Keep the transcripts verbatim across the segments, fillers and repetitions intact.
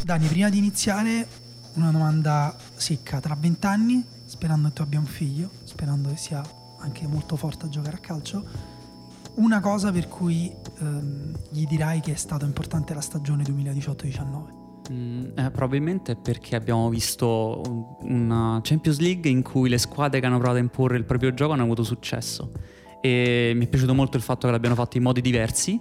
Dani, prima di iniziare una domanda secca. Tra vent'anni, sperando che tu abbia un figlio, sperando che sia anche molto forte a giocare a calcio, una cosa per cui ehm, gli dirai che è stata importante la stagione duemiladiciotto diciannove? Mm, eh, probabilmente perché abbiamo visto una Champions League in cui le squadre che hanno provato a imporre il proprio gioco hanno avuto successo, e mi è piaciuto molto il fatto che l'abbiano fatto in modi diversi,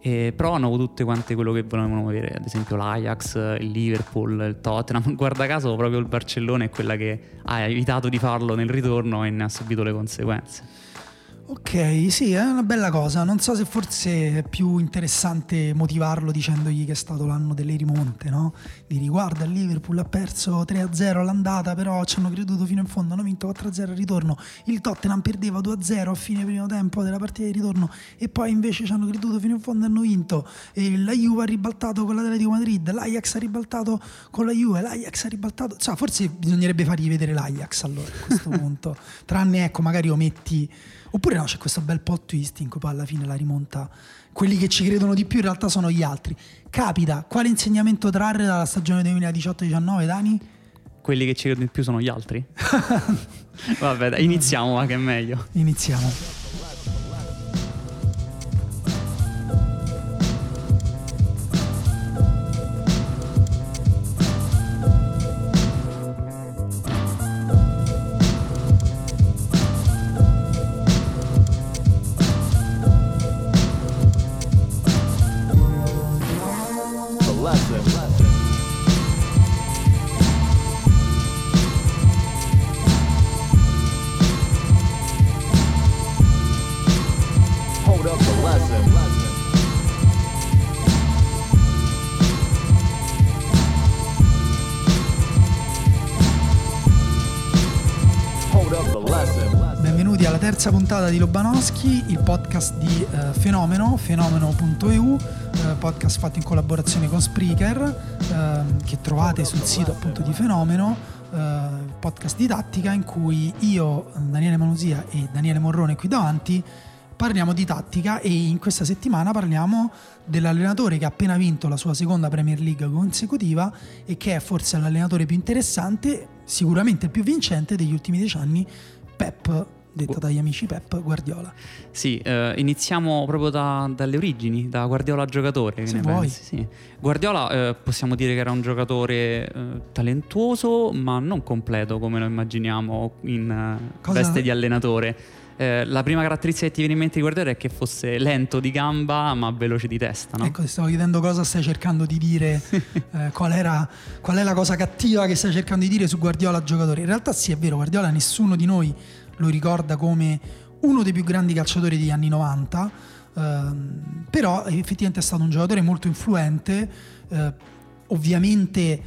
e però hanno avuto tutte quante quello che volevano avere, ad esempio l'Ajax, il Liverpool, il Tottenham. Guarda caso proprio il Barcellona è quella che ha evitato di farlo nel ritorno e ne ha subito le conseguenze. Ok, sì, è una bella cosa. Non so se forse è più interessante motivarlo dicendogli che è stato l'anno delle rimonte, no? Di guarda, il Liverpool ha perso tre a zero all'andata, però ci hanno creduto fino in fondo, hanno vinto quattro a zero al ritorno. Il Tottenham perdeva due a zero a fine primo tempo della partita di ritorno e poi invece ci hanno creduto fino in fondo e hanno vinto. E la Juve ha ribaltato con l'Atletico Madrid, l'Ajax ha ribaltato con la Juve, l'Ajax ha ribaltato... Cioè, forse bisognerebbe fargli vedere l'Ajax allora a questo punto, tranne, ecco, magari ometti... Oppure no, c'è questo bel plot twist in cui poi alla fine la rimonta, quelli che ci credono di più in realtà sono gli altri. Capita, quale insegnamento trarre dalla stagione duemiladiciotto diciannove, Dani? Quelli che ci credono di più sono gli altri? Vabbè, dai, iniziamo, ma che è meglio. Iniziamo. Terza puntata di Lobanowski, il podcast di eh, Fenomeno, fenomeno punto e u, eh, podcast fatto in collaborazione con Spreaker, eh, che trovate sul sito appunto di Fenomeno, eh, podcast didattica in cui io, Daniele Manusia e Daniele Morrone qui davanti parliamo di tattica, e in questa settimana parliamo dell'allenatore che ha appena vinto la sua seconda Premier League consecutiva e che è forse l'allenatore più interessante, sicuramente il più vincente degli ultimi dieci anni, Pep, detta dagli amici Pep Guardiola. Sì, eh, iniziamo proprio da, dalle origini, da Guardiola giocatore. Se vuoi. Sì. Guardiola eh, possiamo dire che era un giocatore eh, talentuoso, ma non completo come lo immaginiamo in eh, veste di allenatore. Eh, la prima caratteristica che ti viene in mente di Guardiola è che fosse lento di gamba ma veloce di testa, no? Ecco, ti stavo chiedendo cosa stai cercando di dire, eh, qual era, qual è la cosa cattiva che stai cercando di dire su Guardiola giocatore. In realtà sì, è vero, Guardiola nessuno di noi lo ricorda come uno dei più grandi calciatori degli anni novanta, ehm, però effettivamente è stato un giocatore molto influente. Eh, ovviamente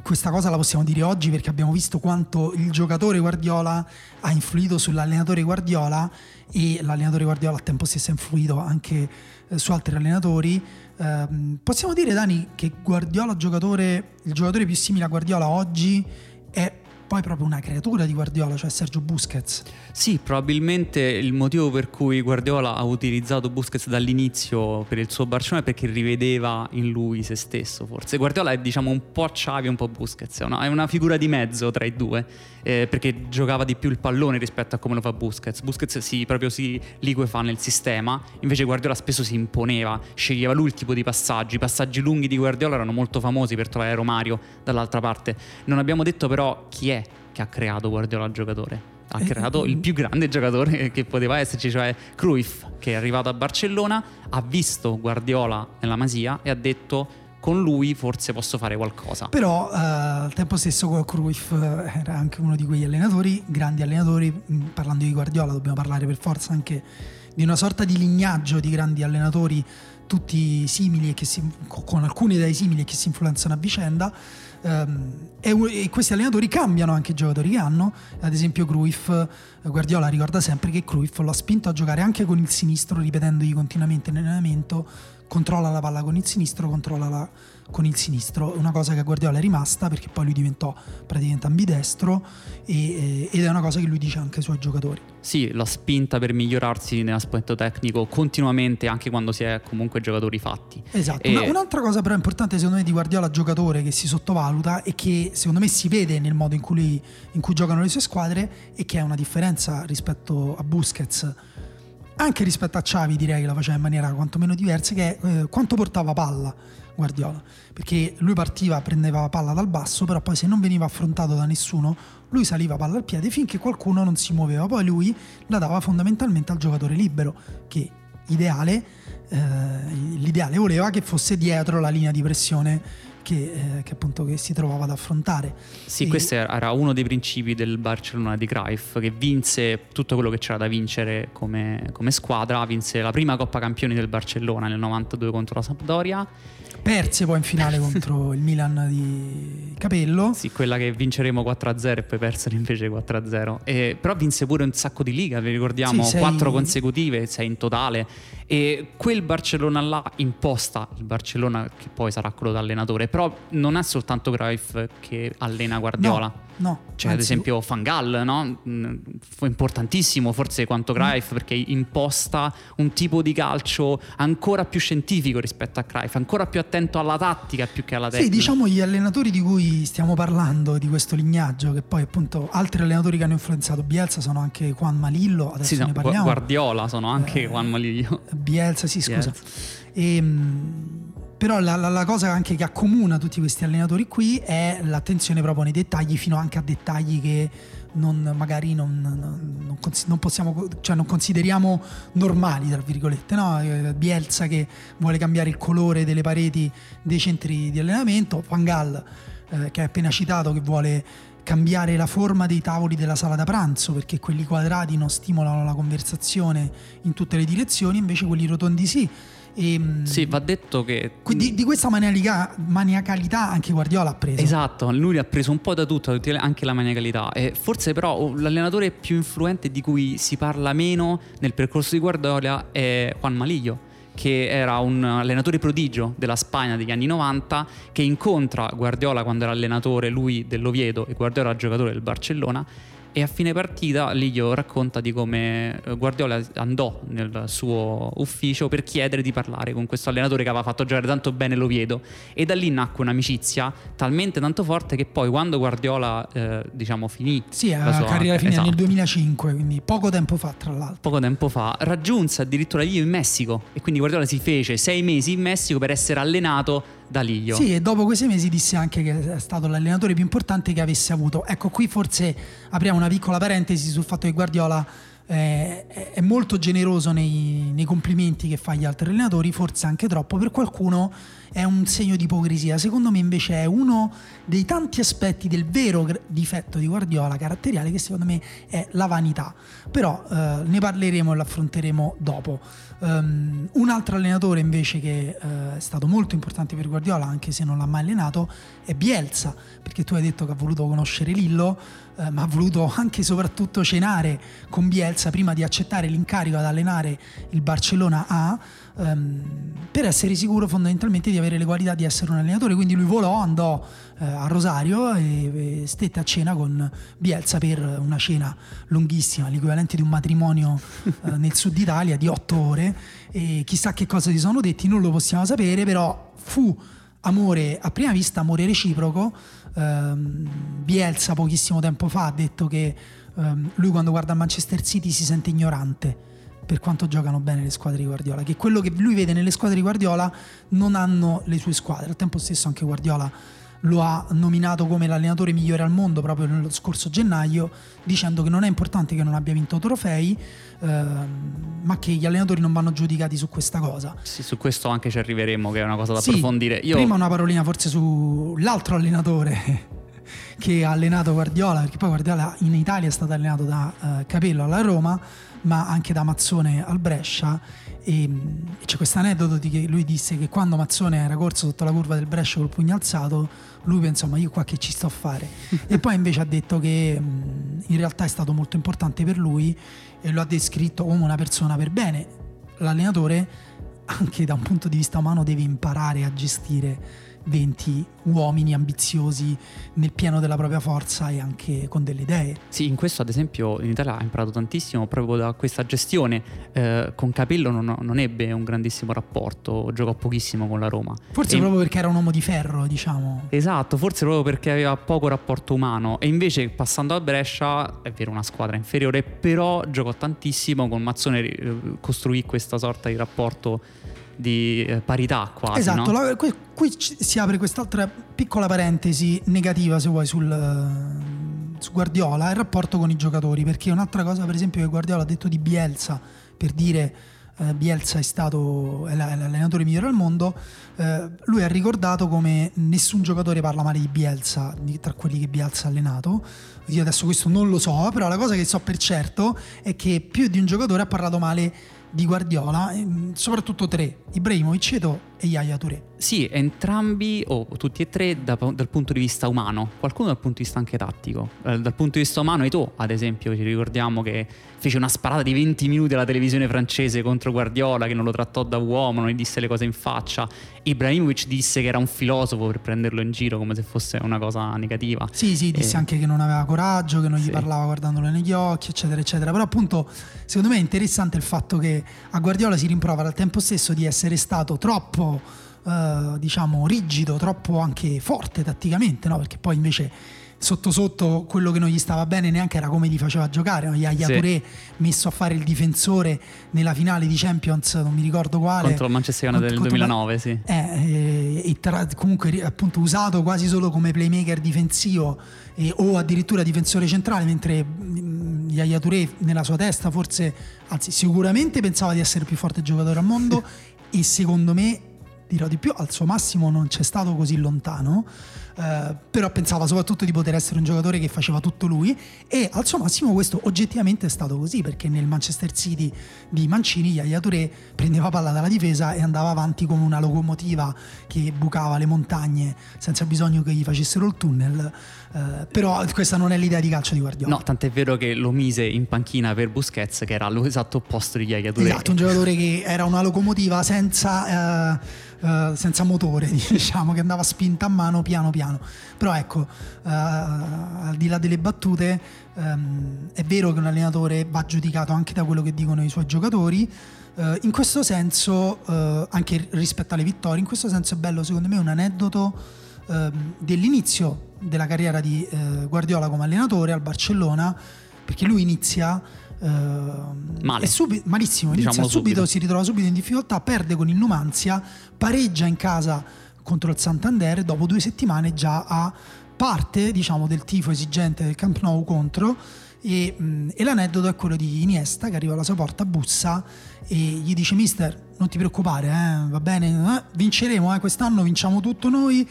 questa cosa la possiamo dire oggi perché abbiamo visto quanto il giocatore Guardiola ha influito sull'allenatore Guardiola, e l'allenatore Guardiola al tempo stesso ha influito anche eh, su altri allenatori. Eh, possiamo dire, Dani, che Guardiola giocatore, il giocatore più simile a Guardiola oggi è poi proprio una creatura di Guardiola, cioè Sergio Busquets. Sì, probabilmente il motivo per cui Guardiola ha utilizzato Busquets dall'inizio per il suo Barcellona è perché rivedeva in lui se stesso, forse. Guardiola è, diciamo, un po' Xavi, un po' Busquets, è una, è una figura di mezzo tra i due, eh, perché giocava di più il pallone rispetto a come lo fa Busquets. Busquets si, proprio si liquefa nel sistema, invece Guardiola spesso si imponeva, sceglieva lui il tipo di passaggi. I passaggi lunghi di Guardiola erano molto famosi per trovare Romario dall'altra parte. Non abbiamo detto però chi è che ha creato Guardiola giocatore. Ha eh, creato il più grande giocatore che poteva esserci, cioè Cruyff, che è arrivato a Barcellona, ha visto Guardiola nella Masia e ha detto: con lui forse posso fare qualcosa. Però eh, al tempo stesso Cruyff era anche uno di quegli allenatori, grandi allenatori. Parlando di Guardiola dobbiamo parlare per forza anche di una sorta di lignaggio di grandi allenatori, tutti simili e che si, con alcuni dei simili che si influenzano a vicenda, e questi allenatori cambiano anche i giocatori che hanno. Ad esempio Cruyff, Guardiola ricorda sempre che Cruyff lo ha spinto a giocare anche con il sinistro, ripetendogli continuamente in allenamento controlla la palla con il sinistro, controlla la con il sinistro, è una cosa che a Guardiola è rimasta, perché poi lui diventò praticamente ambidestro e, ed è una cosa che lui dice anche ai suoi giocatori. Sì, la spinta per migliorarsi nell'aspetto tecnico continuamente, anche quando si è comunque giocatori fatti. Esatto, e... un'altra cosa però importante secondo me di Guardiola giocatore, che si sottovaluta e che secondo me si vede nel modo in cui, lui, in cui giocano le sue squadre, e che è una differenza rispetto a Busquets, anche rispetto a Xavi direi che la faceva in maniera quantomeno diversa, che è eh, quanto portava palla Guardiola, perché lui partiva, prendeva palla dal basso, però poi se non veniva affrontato da nessuno lui saliva palla al piede finché qualcuno non si muoveva, poi lui la dava fondamentalmente al giocatore libero, che ideale eh, l'ideale voleva che fosse dietro la linea di pressione Che, eh, che appunto che si trovava ad affrontare. Sì, e... questo era uno dei principi del Barcellona di Cruyff, che vinse tutto quello che c'era da vincere come, come squadra. Vinse la prima Coppa Campioni del Barcellona nel novantadue contro la Sampdoria, perse poi in finale contro il Milan di Capello. Sì, quella che vinceremo quattro a zero e poi persero invece quattro a zero, e, però vinse pure un sacco di Liga, vi ricordiamo, sì, quattro sei... consecutive, sei in totale. E quel Barcellona là imposta, il Barcellona che poi sarà quello da allenatore, però non è soltanto Cruyff che allena Guardiola, no, no, cioè, anzi, ad esempio Van Gaal, no? Fu importantissimo forse quanto Cruyff, no, perché imposta un tipo di calcio ancora più scientifico rispetto a Cruyff, ancora più attento alla tattica più che alla tecnica. Sì, diciamo gli allenatori di cui stiamo parlando, di questo lignaggio, che poi appunto altri allenatori che hanno influenzato Bielsa sono anche Juanma Lillo, adesso sì, ne parliamo. Guardiola sono anche eh, Juanma Lillo. Bielsa, sì, scusa. Bielsa. E, però la, la, la cosa anche che accomuna tutti questi allenatori qui è l'attenzione proprio nei dettagli, fino anche a dettagli che non, magari non, non, non possiamo, cioè non consideriamo normali tra virgolette, no? Bielsa che vuole cambiare il colore delle pareti dei centri di allenamento, Van Gaal eh, che hai appena citato, che vuole cambiare la forma dei tavoli della sala da pranzo, perché quelli quadrati non stimolano la conversazione in tutte le direzioni, invece quelli rotondi sì. E, sì, va detto che quindi di questa maniaca, maniacalità anche Guardiola ha preso. Esatto, lui ha preso un po' da tutto, anche la maniacalità. E forse però l'allenatore più influente di cui si parla meno nel percorso di Guardiola è Juanma Lillo, che era un allenatore prodigio della Spagna degli anni novanta, che incontra Guardiola quando era allenatore lui dell'Oviedo e Guardiola era giocatore del Barcellona. E a fine partita Lillo racconta di come Guardiola andò nel suo ufficio per chiedere di parlare con questo allenatore che aveva fatto giocare tanto bene l'Oviedo, e da lì nacque un'amicizia talmente tanto forte che poi quando Guardiola eh, diciamo finì sì, la sua carriera finita, esatto, nel duemilacinque, quindi poco tempo fa, tra l'altro poco tempo fa, raggiunse addirittura Lillo in Messico, e quindi Guardiola si fece sei mesi in Messico per essere allenato da Lillo. Sì, e dopo quei sei mesi disse anche che è stato l'allenatore più importante che avesse avuto. Ecco, qui forse apriamo una piccola parentesi sul fatto che Guardiola eh, è molto generoso nei, nei complimenti che fa agli altri allenatori, forse anche troppo, per qualcuno è un segno di ipocrisia. Secondo me invece è uno dei tanti aspetti del vero difetto di Guardiola caratteriale, che secondo me è la vanità, però eh, ne parleremo e l'affronteremo dopo. Um, un altro allenatore invece che uh, è stato molto importante per Guardiola, anche se non l'ha mai allenato, è Bielsa, perché tu hai detto che ha voluto conoscere Lillo, uh, ma ha voluto anche e soprattutto cenare con Bielsa prima di accettare l'incarico ad allenare il Barcellona A, um, per essere sicuro fondamentalmente di avere le qualità di essere un allenatore. Quindi lui volò, andò uh, a Rosario e, e stette a cena con Bielsa per una cena lunghissima, l'equivalente di un matrimonio uh, nel sud Italia di otto ore, e chissà che cosa si sono detti, non lo possiamo sapere, però fu amore a prima vista, amore reciproco. um, Bielsa pochissimo tempo fa ha detto che um, lui quando guarda il Manchester City si sente ignorante per quanto giocano bene le squadre di Guardiola, che quello che lui vede nelle squadre di Guardiola non hanno le sue squadre. Al tempo stesso anche Guardiola lo ha nominato come l'allenatore migliore al mondo proprio nello scorso gennaio, dicendo che non è importante che non abbia vinto trofei, ehm, ma che gli allenatori non vanno giudicati su questa cosa. Sì, su questo anche ci arriveremo, che è una cosa da sì, approfondire. Io... prima una parolina forse sull'altro allenatore che ha allenato Guardiola, perché poi Guardiola in Italia è stato allenato da eh, Capello alla Roma, ma anche da Mazzone al Brescia, e c'è questo aneddoto di che lui disse che quando Mazzone era corso sotto la curva del Brescia col pugno alzato lui pensò: ma io qua che ci sto a fare? E poi invece ha detto che in realtà è stato molto importante per lui, e lo ha descritto come una persona per bene. L'allenatore anche da un punto di vista umano deve imparare a gestire venti uomini ambiziosi nel pieno della propria forza e anche con delle idee. Sì, in questo ad esempio in Italia ha imparato tantissimo proprio da questa gestione. Eh, con Capello non, non ebbe un grandissimo rapporto, giocò pochissimo con la Roma. Forse e... proprio perché era un uomo di ferro, diciamo. Esatto, forse proprio perché aveva poco rapporto umano. E invece passando a Brescia, è vero una squadra inferiore, però giocò tantissimo con Mazzone, costruì questa sorta di rapporto di eh, parità quasi. Esatto, no? la, qui, qui si apre quest'altra piccola parentesi negativa, se vuoi, sul, uh, su Guardiola, il rapporto con i giocatori, perché un'altra cosa per esempio che Guardiola ha detto di Bielsa, per dire uh, Bielsa è stato è la, è l'allenatore migliore al mondo, uh, lui ha ricordato come nessun giocatore parla male di Bielsa di, tra quelli che Bielsa ha allenato. Io adesso questo non lo so, però la cosa che so per certo è che più di un giocatore ha parlato male di Guardiola, soprattutto tre, Ibrahimovic, Eto'o e Yaya Touré. Sì, entrambi o oh, tutti e tre da, dal punto di vista umano, qualcuno dal punto di vista anche tattico. Eh, dal punto di vista umano Eto'o, ad esempio, ci ricordiamo che fece una sparata di venti minuti alla televisione francese contro Guardiola, che non lo trattò da uomo, non gli disse le cose in faccia. Ibrahimovic disse che era un filosofo per prenderlo in giro come se fosse una cosa negativa. Sì, sì, disse e... anche che non aveva coraggio, che non gli sì. parlava guardandolo negli occhi, eccetera, eccetera. Però appunto, secondo me è interessante il fatto che a Guardiola si rimprovera al tempo stesso di essere stato troppo eh, diciamo rigido, troppo anche forte tatticamente, no? Perché poi invece sotto sotto quello che non gli stava bene neanche era come li faceva giocare, no? Yaya Touré messo a fare il difensore nella finale di Champions, non mi ricordo quale, contro il Manchester United del duemilanove, sì. Eh, e tra, comunque appunto usato quasi solo come playmaker difensivo eh, o addirittura difensore centrale, mentre Yaya Touré nella sua testa forse, anzi sicuramente pensava di essere il più forte giocatore al mondo e secondo me, dirò di più, al suo massimo non c'è stato così lontano, eh, però pensava soprattutto di poter essere un giocatore che faceva tutto lui, e al suo massimo questo oggettivamente è stato così, perché nel Manchester City di Mancini Yaya Touré prendeva palla dalla difesa e andava avanti come una locomotiva che bucava le montagne senza bisogno che gli facessero il tunnel. Uh, però questa non è l'idea di calcio di Guardiola. No, tant'è vero che lo mise in panchina per Busquets, che era l'esatto opposto di Yaya Touré. Esatto, un giocatore che era una locomotiva senza, uh, uh, senza motore, diciamo, che andava spinta a mano piano piano. Però ecco, uh, al di là delle battute, um, è vero che un allenatore va giudicato anche da quello che dicono i suoi giocatori. Uh, in questo senso, uh, anche rispetto alle vittorie, in questo senso è bello secondo me un aneddoto dell'inizio della carriera di eh, Guardiola come allenatore al Barcellona, perché lui inizia eh, male. È subi- malissimo, inizia subito, subito, si ritrova subito in difficoltà, perde con il Numancia, pareggia in casa contro il Santander, dopo due settimane già ha parte, diciamo, del tifo esigente del Camp Nou contro. E, mh, e l'aneddoto è quello di Iniesta che arriva alla sua porta, bussa e gli dice: mister, non ti preoccupare, eh, va bene, eh, vinceremo, eh, quest'anno vinciamo tutto noi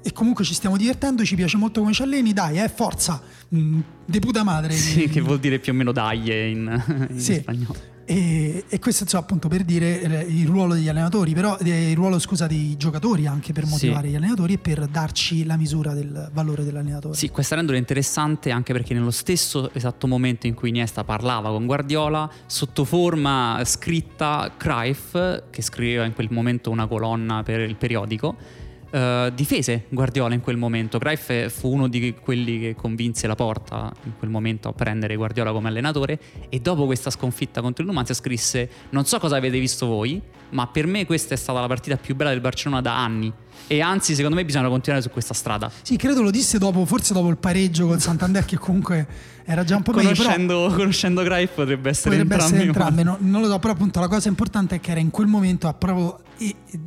e comunque ci stiamo divertendo, ci piace molto come ci alleni, dai, eh, forza, mm, de puta madre. Sì, che vuol dire più o meno dai in, in sì. spagnolo. E, e questo insomma, appunto per dire il ruolo degli allenatori, però il ruolo scusa dei giocatori, anche per motivare sì. gli allenatori e per darci la misura del valore dell'allenatore. Sì, questa rendola è interessante anche perché nello stesso esatto momento in cui Iniesta parlava con Guardiola, sotto forma scritta, Cruyff, che scriveva in quel momento una colonna per il periodico, Uh, difese Guardiola in quel momento. Cruyff fu uno di quelli che convinse la porta in quel momento a prendere Guardiola come allenatore, e dopo questa sconfitta contro il Numancia scrisse: non so cosa avete visto voi, ma per me questa è stata la partita più bella del Barcellona da anni, e anzi secondo me bisogna continuare su questa strada. Sì, credo lo disse dopo, forse dopo il pareggio con Santander, che comunque era già un po' meglio. Conoscendo, conoscendo Cruyff potrebbe essere potrebbe entrambi, essere entrambi. Non, non lo so, però appunto la cosa importante è che era in quel momento, ha proprio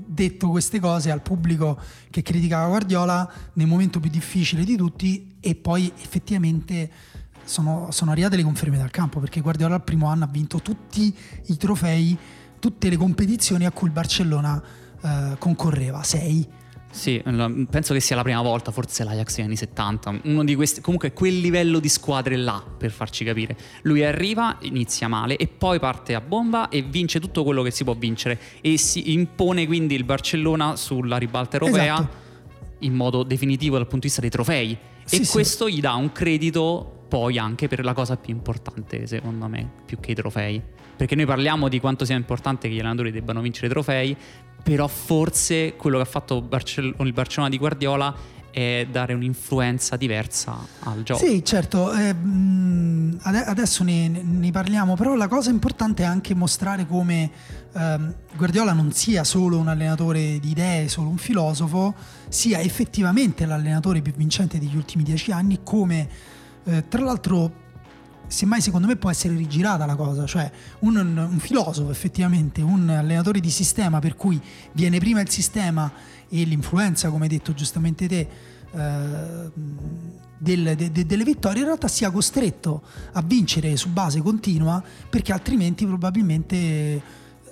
detto queste cose al pubblico che criticava Guardiola nel momento più difficile di tutti, e poi effettivamente sono, sono arrivate le conferme dal campo, perché Guardiola al primo anno ha vinto tutti i trofei, tutte le competizioni a cui il Barcellona eh, concorreva, sei. Sì, penso che sia la prima volta, forse l'Ajax negli anni settanta, uno di questi, comunque quel livello di squadre là, per farci capire. Lui arriva, inizia male e poi parte a bomba e vince tutto quello che si può vincere, e si impone quindi il Barcellona sulla ribalta europea, esatto, in modo definitivo dal punto di vista dei trofei, sì, e sì. questo gli dà un credito poi anche per la cosa più importante, secondo me, più che i trofei, perché noi parliamo di quanto sia importante che gli allenatori debbano vincere i trofei, però forse quello che ha fatto Barcell- il Barcellona di Guardiola è dare un'influenza diversa al gioco. Sì, certo, eh, adesso ne, ne parliamo, però la cosa importante è anche mostrare come eh, Guardiola non sia solo un allenatore di idee, solo un filosofo, sia effettivamente l'allenatore più vincente degli ultimi dieci anni, come eh, tra l'altro semmai secondo me può essere rigirata la cosa, cioè un, un filosofo effettivamente, un allenatore di sistema per cui viene prima il sistema e l'influenza, come hai detto giustamente te, eh, del, de, de, delle vittorie, in realtà sia costretto a vincere su base continua, perché altrimenti probabilmente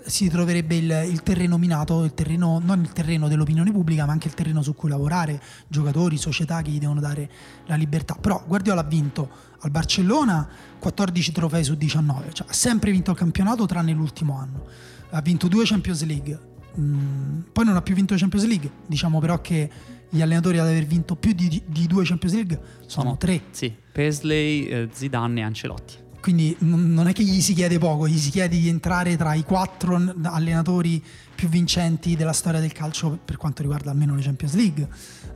si troverebbe il, il terreno minato, il terreno, non il terreno dell'opinione pubblica, ma anche il terreno su cui lavorare, giocatori, società che gli devono dare la libertà. Però Guardiola ha vinto al Barcellona quattordici trofei su diciannove, cioè ha sempre vinto il campionato tranne l'ultimo anno, ha vinto due Champions League, mm, poi non ha più vinto Champions League. Diciamo però che gli allenatori ad aver vinto più di, di due Champions League sono no, tre. Sì, Paisley, eh, Zidane e Ancelotti. Quindi n- non è che gli si chiede poco, gli si chiede di entrare tra i quattro allenatori più vincenti della storia del calcio per quanto riguarda almeno le Champions League.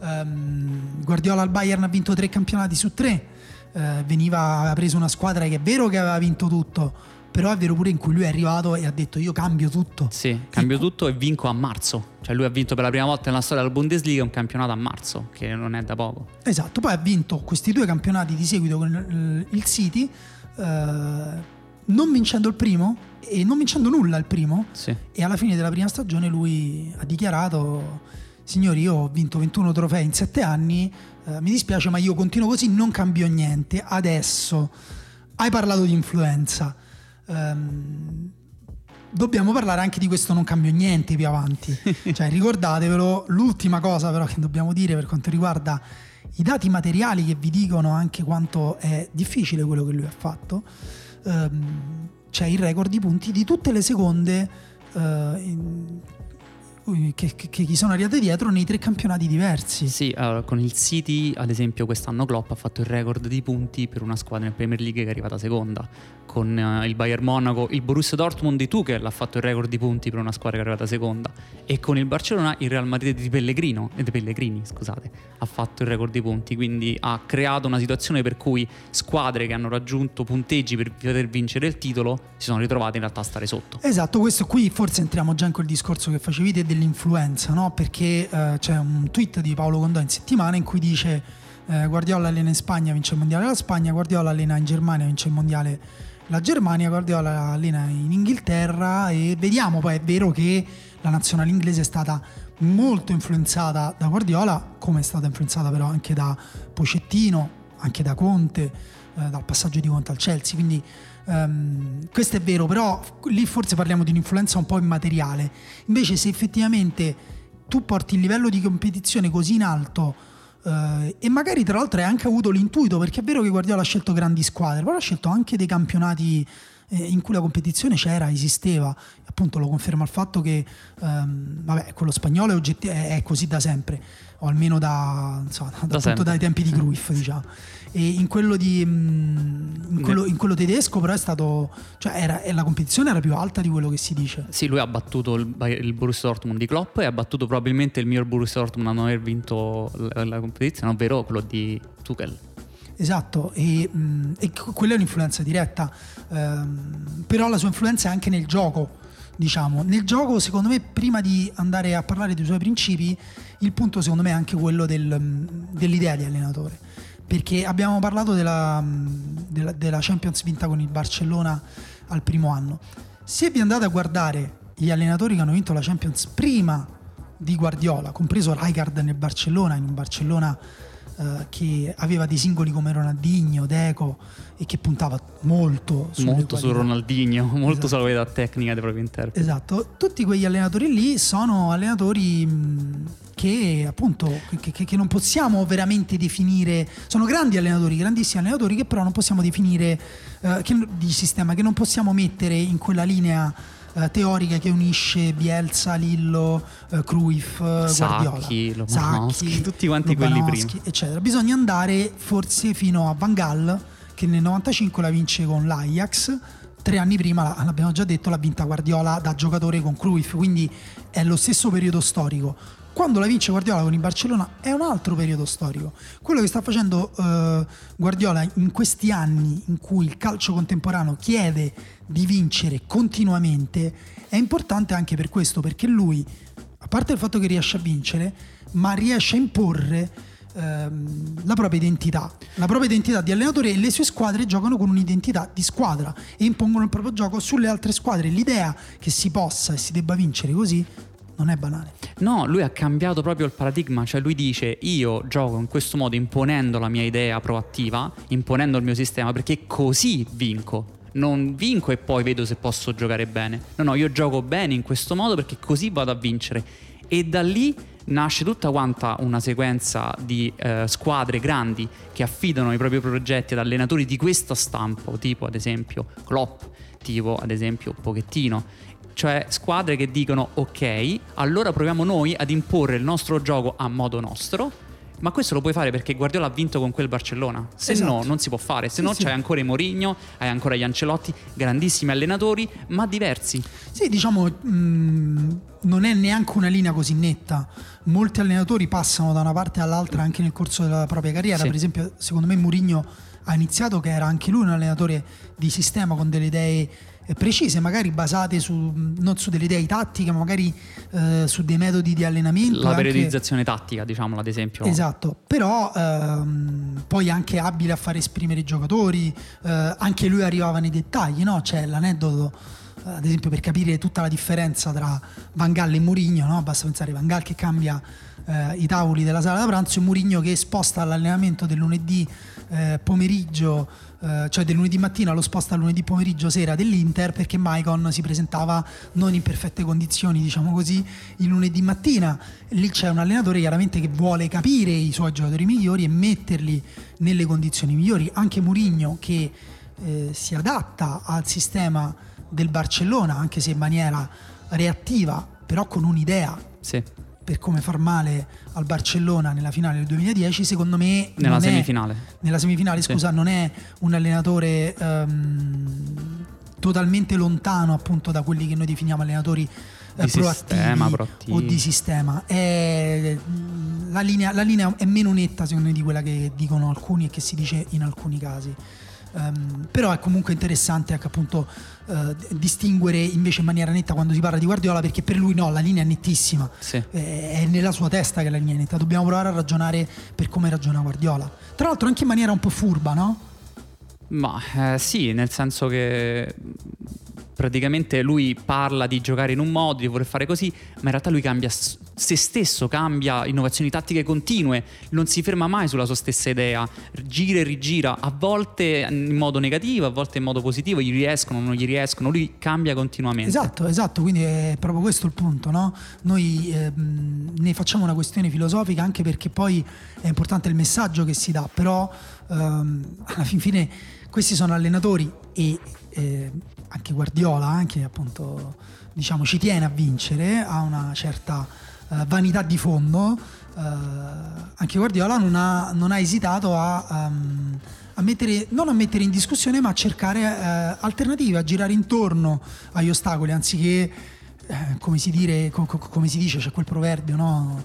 um, Guardiola al Bayern ha vinto tre campionati su tre. Uh, veniva, aveva preso una squadra che è vero che aveva vinto tutto, però è vero pure in cui lui è arrivato e ha detto io cambio tutto. Sì, cambio e... tutto e vinco a marzo. Cioè lui ha vinto per la prima volta nella storia della Bundesliga un campionato a marzo, che non è da poco. Esatto, poi ha vinto questi due campionati di seguito con il City, uh, non vincendo il primo e non vincendo nulla il primo, sì. E alla fine della prima stagione lui ha dichiarato: signori, io ho vinto ventuno trofei in sette anni, eh, mi dispiace ma io continuo così, non cambio niente. Adesso hai parlato di influenza, um, dobbiamo parlare anche di questo non cambio niente più avanti. Cioè ricordatevelo, l'ultima cosa però che dobbiamo dire per quanto riguarda i dati materiali che vi dicono anche quanto è difficile quello che lui ha fatto, um, c'è il record di punti di tutte le seconde uh, in, Che, che, che gli sono arrivati dietro nei tre campionati diversi. Sì, allora, con il City ad esempio quest'anno Klopp ha fatto il record di punti per una squadra in Premier League che è arrivata seconda. Con uh, il Bayern Monaco, il Borussia Dortmund di Tuchel ha fatto il record di punti per una squadra che è arrivata seconda. E con il Barcellona il Real Madrid di Pellegrino eh, di Pellegrini, scusate, ha fatto il record di punti. Quindi ha creato una situazione per cui squadre che hanno raggiunto punteggi per poter vincere il titolo si sono ritrovate in realtà a stare sotto. Esatto, questo qui forse entriamo già in quel discorso che facevi te dell'influenza, no? Perché eh, c'è un tweet di Paolo Condò in settimana in cui dice eh, Guardiola allena in Spagna, vince il mondiale la Spagna, Guardiola allena in Germania, vince il mondiale la Germania, Guardiola allena in Inghilterra e vediamo. Poi è vero che la nazionale inglese è stata molto influenzata da Guardiola, come è stata influenzata però anche da Pochettino, anche da Conte, eh, dal passaggio di Conte al Chelsea, quindi Um, questo è vero, però lì forse parliamo di un'influenza un po' immateriale. Invece se effettivamente tu porti il livello di competizione così in alto uh, e magari tra l'altro hai anche avuto l'intuito, perché è vero che Guardiola ha scelto grandi squadre, però ha scelto anche dei campionati eh, in cui la competizione c'era, esisteva. Appunto lo conferma il fatto che um, vabbè, quello spagnolo è, oggetti- è così da sempre, o almeno da, insomma, da, da appunto dai tempi di Cruyff, diciamo. E in quello di in quello, in quello tedesco però è stato, cioè era, la competizione era più alta di quello che si dice. Sì, lui ha battuto il, il Borussia Dortmund di Klopp e ha battuto probabilmente il miglior Borussia Dortmund a non aver vinto la, la competizione, ovvero quello di Tuchel. Esatto, e, e quella è un'influenza diretta, ehm, però la sua influenza è anche nel gioco, diciamo. Nel gioco secondo me, prima di andare a parlare dei suoi principi, il punto secondo me è anche quello del, dell'idea di allenatore. Perché abbiamo parlato della, della, della Champions vinta con il Barcellona al primo anno. Se vi andate a guardare gli allenatori che hanno vinto la Champions prima di Guardiola, compreso Rijkaard nel Barcellona, in un Barcellona eh, che aveva dei singoli come Ronaldinho, Deco, e che puntava molto, molto su Ronaldinho, molto esatto. Sulla qualità tecnica dei propri interpreti. Esatto, tutti quegli allenatori lì sono allenatori mh, che appunto che, che, che non possiamo veramente definire, sono grandi allenatori, grandissimi allenatori, che però non possiamo definire eh, che, di sistema, che non possiamo mettere in quella linea eh, teorica che unisce Bielsa, Lillo, eh, Cruyff, Sacchi, Guardiola, Sacchi, tutti quanti quelli prima, eccetera. Bisogna andare forse fino a Van Gaal, che nel novantacinque la vince con l'Ajax, tre anni prima, l'abbiamo già detto, l'ha vinta Guardiola da giocatore con Cruyff, quindi è lo stesso periodo storico. Quando la vince Guardiola con il Barcellona è un altro periodo storico. Quello che sta facendo eh, Guardiola in questi anni in cui il calcio contemporaneo chiede di vincere continuamente è importante anche per questo, perché lui, a parte il fatto che riesce a vincere, ma riesce a imporre ehm, la propria identità, la propria identità di allenatore, e le sue squadre giocano con un'identità di squadra e impongono il proprio gioco sulle altre squadre. L'idea che si possa e si debba vincere così non è banale. No, lui ha cambiato proprio il paradigma, cioè lui dice: io gioco in questo modo imponendo la mia idea proattiva, imponendo il mio sistema, perché così vinco. Non vinco e poi vedo se posso giocare bene. No, no, io gioco bene in questo modo perché così vado a vincere. E da lì nasce tutta quanta una sequenza di eh, squadre grandi che affidano i propri progetti ad allenatori di questo stampo, tipo ad esempio Klopp, tipo ad esempio Pochettino. Cioè squadre che dicono: ok, allora proviamo noi ad imporre il nostro gioco a modo nostro. Ma questo lo puoi fare perché Guardiola ha vinto con quel Barcellona. Se esatto. no, non si può fare. Se sì, no, sì. c'hai ancora i Mourinho, hai ancora gli Ancelotti, grandissimi allenatori, ma diversi. Sì, diciamo, mh, non è neanche una linea così netta. Molti allenatori passano da una parte all'altra anche nel corso della propria carriera. Sì. Per esempio, secondo me Mourinho ha iniziato che era anche lui un allenatore di sistema con delle idee precise, magari basate su, non su delle idee tattiche, ma magari eh, su dei metodi di allenamento. La periodizzazione anche... tattica, diciamolo ad esempio. Esatto, però ehm, poi anche abile a far esprimere i giocatori, eh, anche lui arrivava nei dettagli, no? C'è l'aneddoto, ad esempio, per capire tutta la differenza tra Van Gaal e Mourinho, no? Basta pensare a Van Gaal che cambia eh, i tavoli della sala da pranzo e Mourinho che sposta l'allenamento del lunedì eh, pomeriggio, cioè del lunedì mattina lo sposta al lunedì pomeriggio sera dell'Inter, perché Maicon si presentava non in perfette condizioni, diciamo così, il lunedì mattina. Lì c'è un allenatore chiaramente che vuole capire i suoi giocatori migliori e metterli nelle condizioni migliori. Anche Mourinho che eh, si adatta al sistema del Barcellona, anche se in maniera reattiva, però con un'idea. Sì. Per come far male al Barcellona nella finale del duemiladieci, secondo me nella semifinale, è, nella semifinale sì. scusa, non è un allenatore um, totalmente lontano appunto da quelli che noi definiamo allenatori di eh, proattivi, sistema, proattivi o di sistema. È, la, linea, la linea è meno netta secondo me di quella che dicono alcuni e che si dice in alcuni casi. Um, però è comunque interessante anche appunto uh, distinguere invece in maniera netta quando si parla di Guardiola, perché per lui no, la linea è nettissima, sì. è nella sua testa che la linea è netta. Dobbiamo provare a ragionare per come ragiona Guardiola, tra l'altro anche in maniera un po' furba, no? Ma eh, sì, nel senso che praticamente lui parla di giocare in un modo, di voler fare così, ma in realtà lui cambia se stesso, cambia innovazioni tattiche continue, non si ferma mai sulla sua stessa idea, gira e rigira, a volte in modo negativo, a volte in modo positivo, gli riescono, non gli riescono, lui cambia continuamente. Esatto, esatto, quindi è proprio questo il punto, no? Noi ehm, ne facciamo una questione filosofica anche perché poi è importante il messaggio che si dà, però ehm, alla fin fine questi sono allenatori e eh, anche Guardiola, anche appunto, diciamo, ci tiene a vincere, ha una certa eh, vanità di fondo. Eh, anche Guardiola non ha, non ha esitato a, um, a mettere, non a mettere in discussione, ma a cercare eh, alternative, a girare intorno agli ostacoli, anziché eh, come si dire, co- co- come si dice, c'è quel proverbio, no?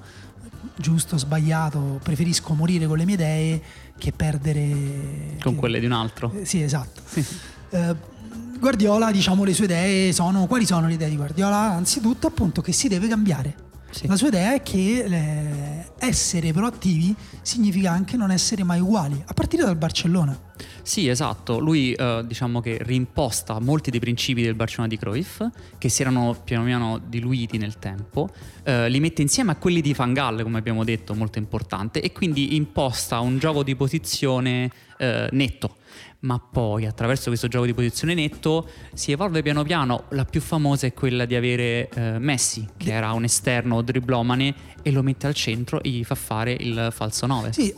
Giusto, sbagliato, preferisco morire con le mie idee che perdere con che... quelle di un altro. Sì, esatto. Sì. Eh, Guardiola, diciamo, le sue idee sono, quali sono le idee di Guardiola? Anzitutto appunto che si deve cambiare. Sì. La sua idea è che le... essere proattivi significa anche non essere mai uguali, a partire dal Barcellona. Sì, esatto, lui eh, diciamo che rimposta molti dei principi del Barcellona di Cruyff, che si erano piano piano diluiti nel tempo, eh, li mette insieme a quelli di Van Gaal, come abbiamo detto, molto importante, e quindi imposta un gioco di posizione eh, netto. Ma poi attraverso questo gioco di posizione netto si evolve piano piano. La più famosa è quella di avere eh, Messi, che era un esterno driblomane, e lo mette al centro e gli fa fare il falso nove. Sì,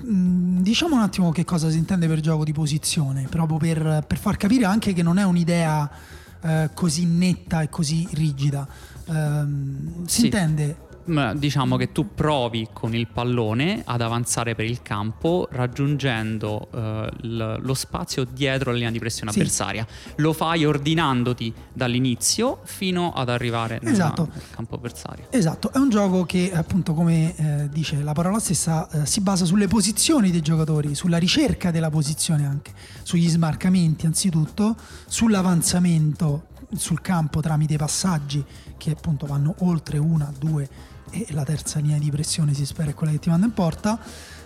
diciamo un attimo che cosa si intende per gioco di posizione, proprio per, per far capire anche che non è un'idea eh, così netta e così rigida. Eh, si sì. intende diciamo che tu provi con il pallone ad avanzare per il campo raggiungendo eh, l- lo spazio dietro la linea di pressione sì. avversaria. Lo fai ordinandoti dall'inizio fino ad arrivare nel esatto. campo avversario. Esatto, è un gioco che appunto, come eh, dice la parola stessa, eh, si basa sulle posizioni dei giocatori, sulla ricerca della posizione anche, sugli smarcamenti anzitutto, sull'avanzamento sul campo tramite passaggi che appunto vanno oltre una, due e la terza linea di pressione si spera è quella che ti manda in porta.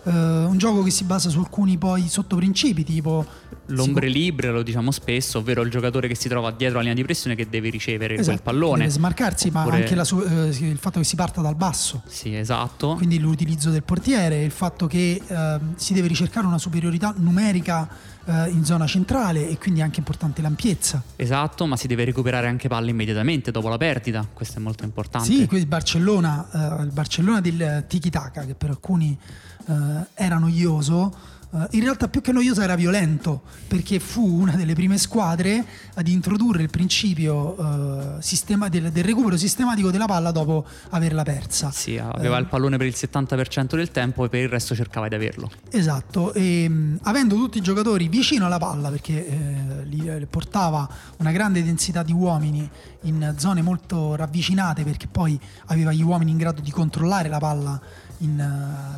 Uh, un gioco che si basa su alcuni poi sottoprincipi tipo l'ombre si... libere, lo diciamo spesso, ovvero il giocatore che si trova dietro la linea di pressione che deve ricevere esatto, quel pallone, deve smarcarsi. Oppure... ma anche la su... uh, il fatto che si parta dal basso, sì esatto, quindi l'utilizzo del portiere, il fatto che uh, si deve ricercare una superiorità numerica uh, in zona centrale e quindi è anche importante l'ampiezza. Esatto, ma si deve recuperare anche palle immediatamente dopo la perdita, questo è molto importante. Sì, il Barcellona uh, il Barcellona del tiki-taka, che per alcuni Uh, era noioso, uh, in realtà più che noioso era violento, perché fu una delle prime squadre ad introdurre il principio uh, sistema del, del recupero sistematico della palla dopo averla persa. Sì, aveva uh, il pallone per il settanta per cento del tempo e per il resto cercava di averlo. Esatto, e, um, avendo tutti i giocatori vicino alla palla, perché eh, li, portava una grande densità di uomini in zone molto ravvicinate, perché poi aveva gli uomini in grado di controllare la palla in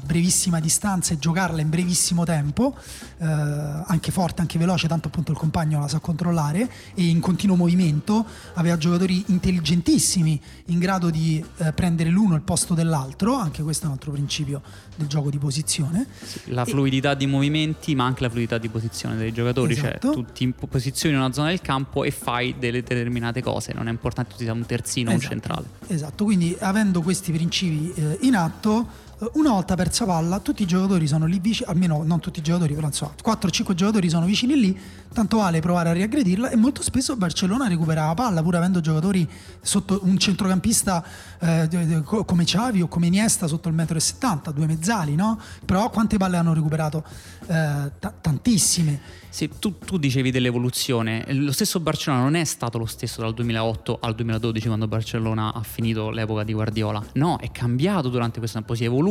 brevissima distanza e giocarla in brevissimo tempo, eh, anche forte, anche veloce, tanto appunto il compagno la sa controllare, e in continuo movimento aveva giocatori intelligentissimi in grado di eh, prendere l'uno al posto dell'altro. Anche questo è un altro principio del gioco di posizione, la fluidità e... di movimenti, ma anche la fluidità di posizione dei giocatori, esatto. Cioè tu ti posizioni in una zona del campo e fai delle determinate cose, non è importante tu sia un terzino o esatto. un centrale. Esatto, quindi avendo questi principi eh, in atto, una volta persa palla tutti i giocatori sono lì vicini, almeno non tutti i giocatori, però insomma quattro o cinque giocatori sono vicini lì, tanto vale provare a riaggredirla. E molto spesso Barcellona recuperava palla pur avendo giocatori sotto, un centrocampista eh, come Xavi o come Iniesta sotto il uno e settanta metri, due mezzali, no? Però quante palle hanno recuperato? Eh, t- tantissime. Se tu, tu dicevi dell'evoluzione, lo stesso Barcellona non è stato lo stesso dal duemilaotto al duemiladodici, quando Barcellona ha finito l'epoca di Guardiola. No, è cambiato durante questo tempo, si è evoluto.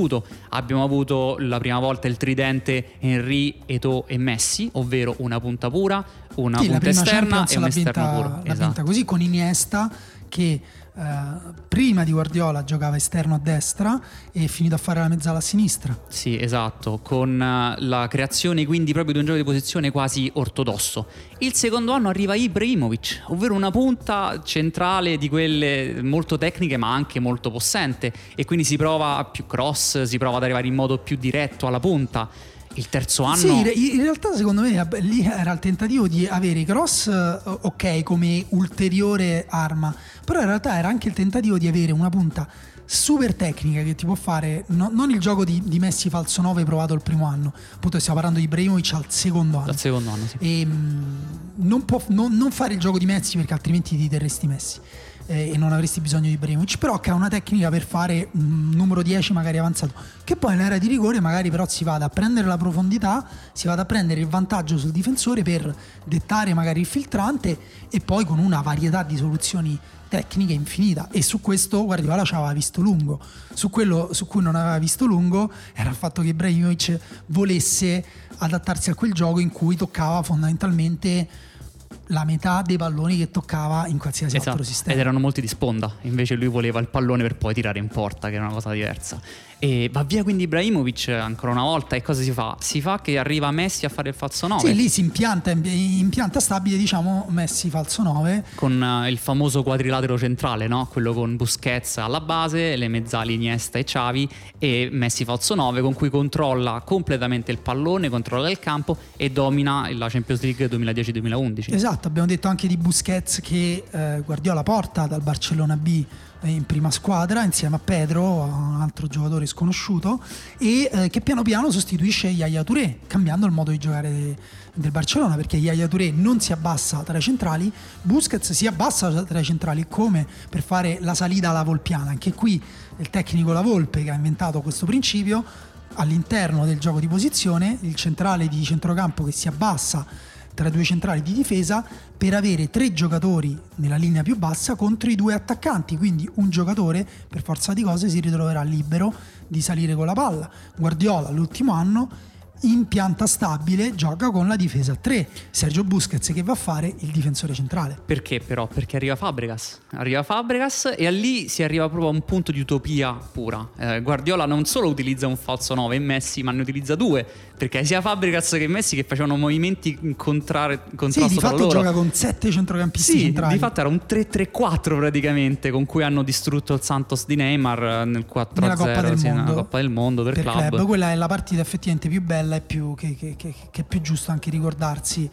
Abbiamo avuto la prima volta il tridente Henry, Eto'o e Messi, ovvero una punta pura, una sì, punta esterna e un esterno puro. Esatto. La vinta così con Iniesta che eh, prima di Guardiola giocava esterno a destra e è finito a fare la mezzala a sinistra. Sì, esatto, con la creazione quindi proprio di un gioco di posizione quasi ortodosso. Il secondo anno arriva Ibrahimovic, ovvero una punta centrale di quelle molto tecniche ma anche molto possente, e quindi si prova a più cross, si prova ad arrivare in modo più diretto alla punta. Il terzo anno sì, in realtà secondo me lì era il tentativo di avere i cross, ok, come ulteriore arma, però in realtà era anche il tentativo di avere una punta super tecnica che ti può fare no, non il gioco di, di Messi falso nove provato il primo anno, appunto stiamo parlando di Ibrahimovic al secondo anno, al secondo anno sì. E, mh, non può no, non fare il gioco di Messi, perché altrimenti ti terresti Messi e non avresti bisogno di Ibrahimovic, però che ha una tecnica per fare un numero dieci magari avanzato, che poi in area di rigore magari però si vada a prendere la profondità, si vada a prendere il vantaggio sul difensore per dettare magari il filtrante, e poi con una varietà di soluzioni tecniche infinita. E su questo Guardiola ci aveva visto lungo. Su quello su cui non aveva visto lungo era il fatto che Ibrahimovic volesse adattarsi a quel gioco in cui toccava fondamentalmente la metà dei palloni che toccava in qualsiasi esatto. altro sistema, ed erano molti di sponda, invece lui voleva il pallone per poi tirare in porta, che era una cosa diversa. E va via quindi Ibrahimovic ancora una volta, e cosa si fa? Si fa che arriva Messi a fare il falso nove. Sì, lì si impianta in pianta stabile, diciamo, Messi falso nove con uh, il famoso quadrilatero centrale, no? Quello con Busquets alla base, le mezzali Iniesta e Xavi, e Messi falso nove, con cui controlla completamente il pallone, controlla il campo e domina la Champions League duemiladieci duemilaundici. Esatto, abbiamo detto anche di Busquets che eh, Guardiola porta dal Barcellona B in prima squadra insieme a Pedro, un altro giocatore sconosciuto, e eh, che piano piano sostituisce Yaya Touré, cambiando il modo di giocare de- del Barcellona, perché Yaya Touré non si abbassa tra i centrali, Busquets si abbassa tra i centrali come per fare la salita alla volpiana. Anche qui il tecnico La Volpe che ha inventato questo principio all'interno del gioco di posizione, il centrale di centrocampo che si abbassa tra due centrali di difesa per avere tre giocatori nella linea più bassa contro i due attaccanti, quindi un giocatore per forza di cose si ritroverà libero di salire con la palla. Guardiola l'ultimo anno in pianta stabile gioca con la difesa tre, Sergio Busquets che va a fare il difensore centrale. Perché però? Perché arriva Fabregas, arriva Fabregas e lì si arriva proprio a un punto di utopia pura. eh, Guardiola non solo utilizza un falso nove in Messi, ma ne utilizza due, perché sia Fabregas che Messi che facevano movimenti in contrare, contrasto sì, di tra fatto loro. Gioca con sette centrocampisti sì, centrali. Di fatto era un tre tre quattro praticamente, con cui hanno distrutto il Santos di Neymar nel quattro a zero nella Coppa del, sì, mondo, Coppa del Mondo per, per club. club Quella è la partita effettivamente più bella è più che, che, che, che è più giusto anche ricordarsi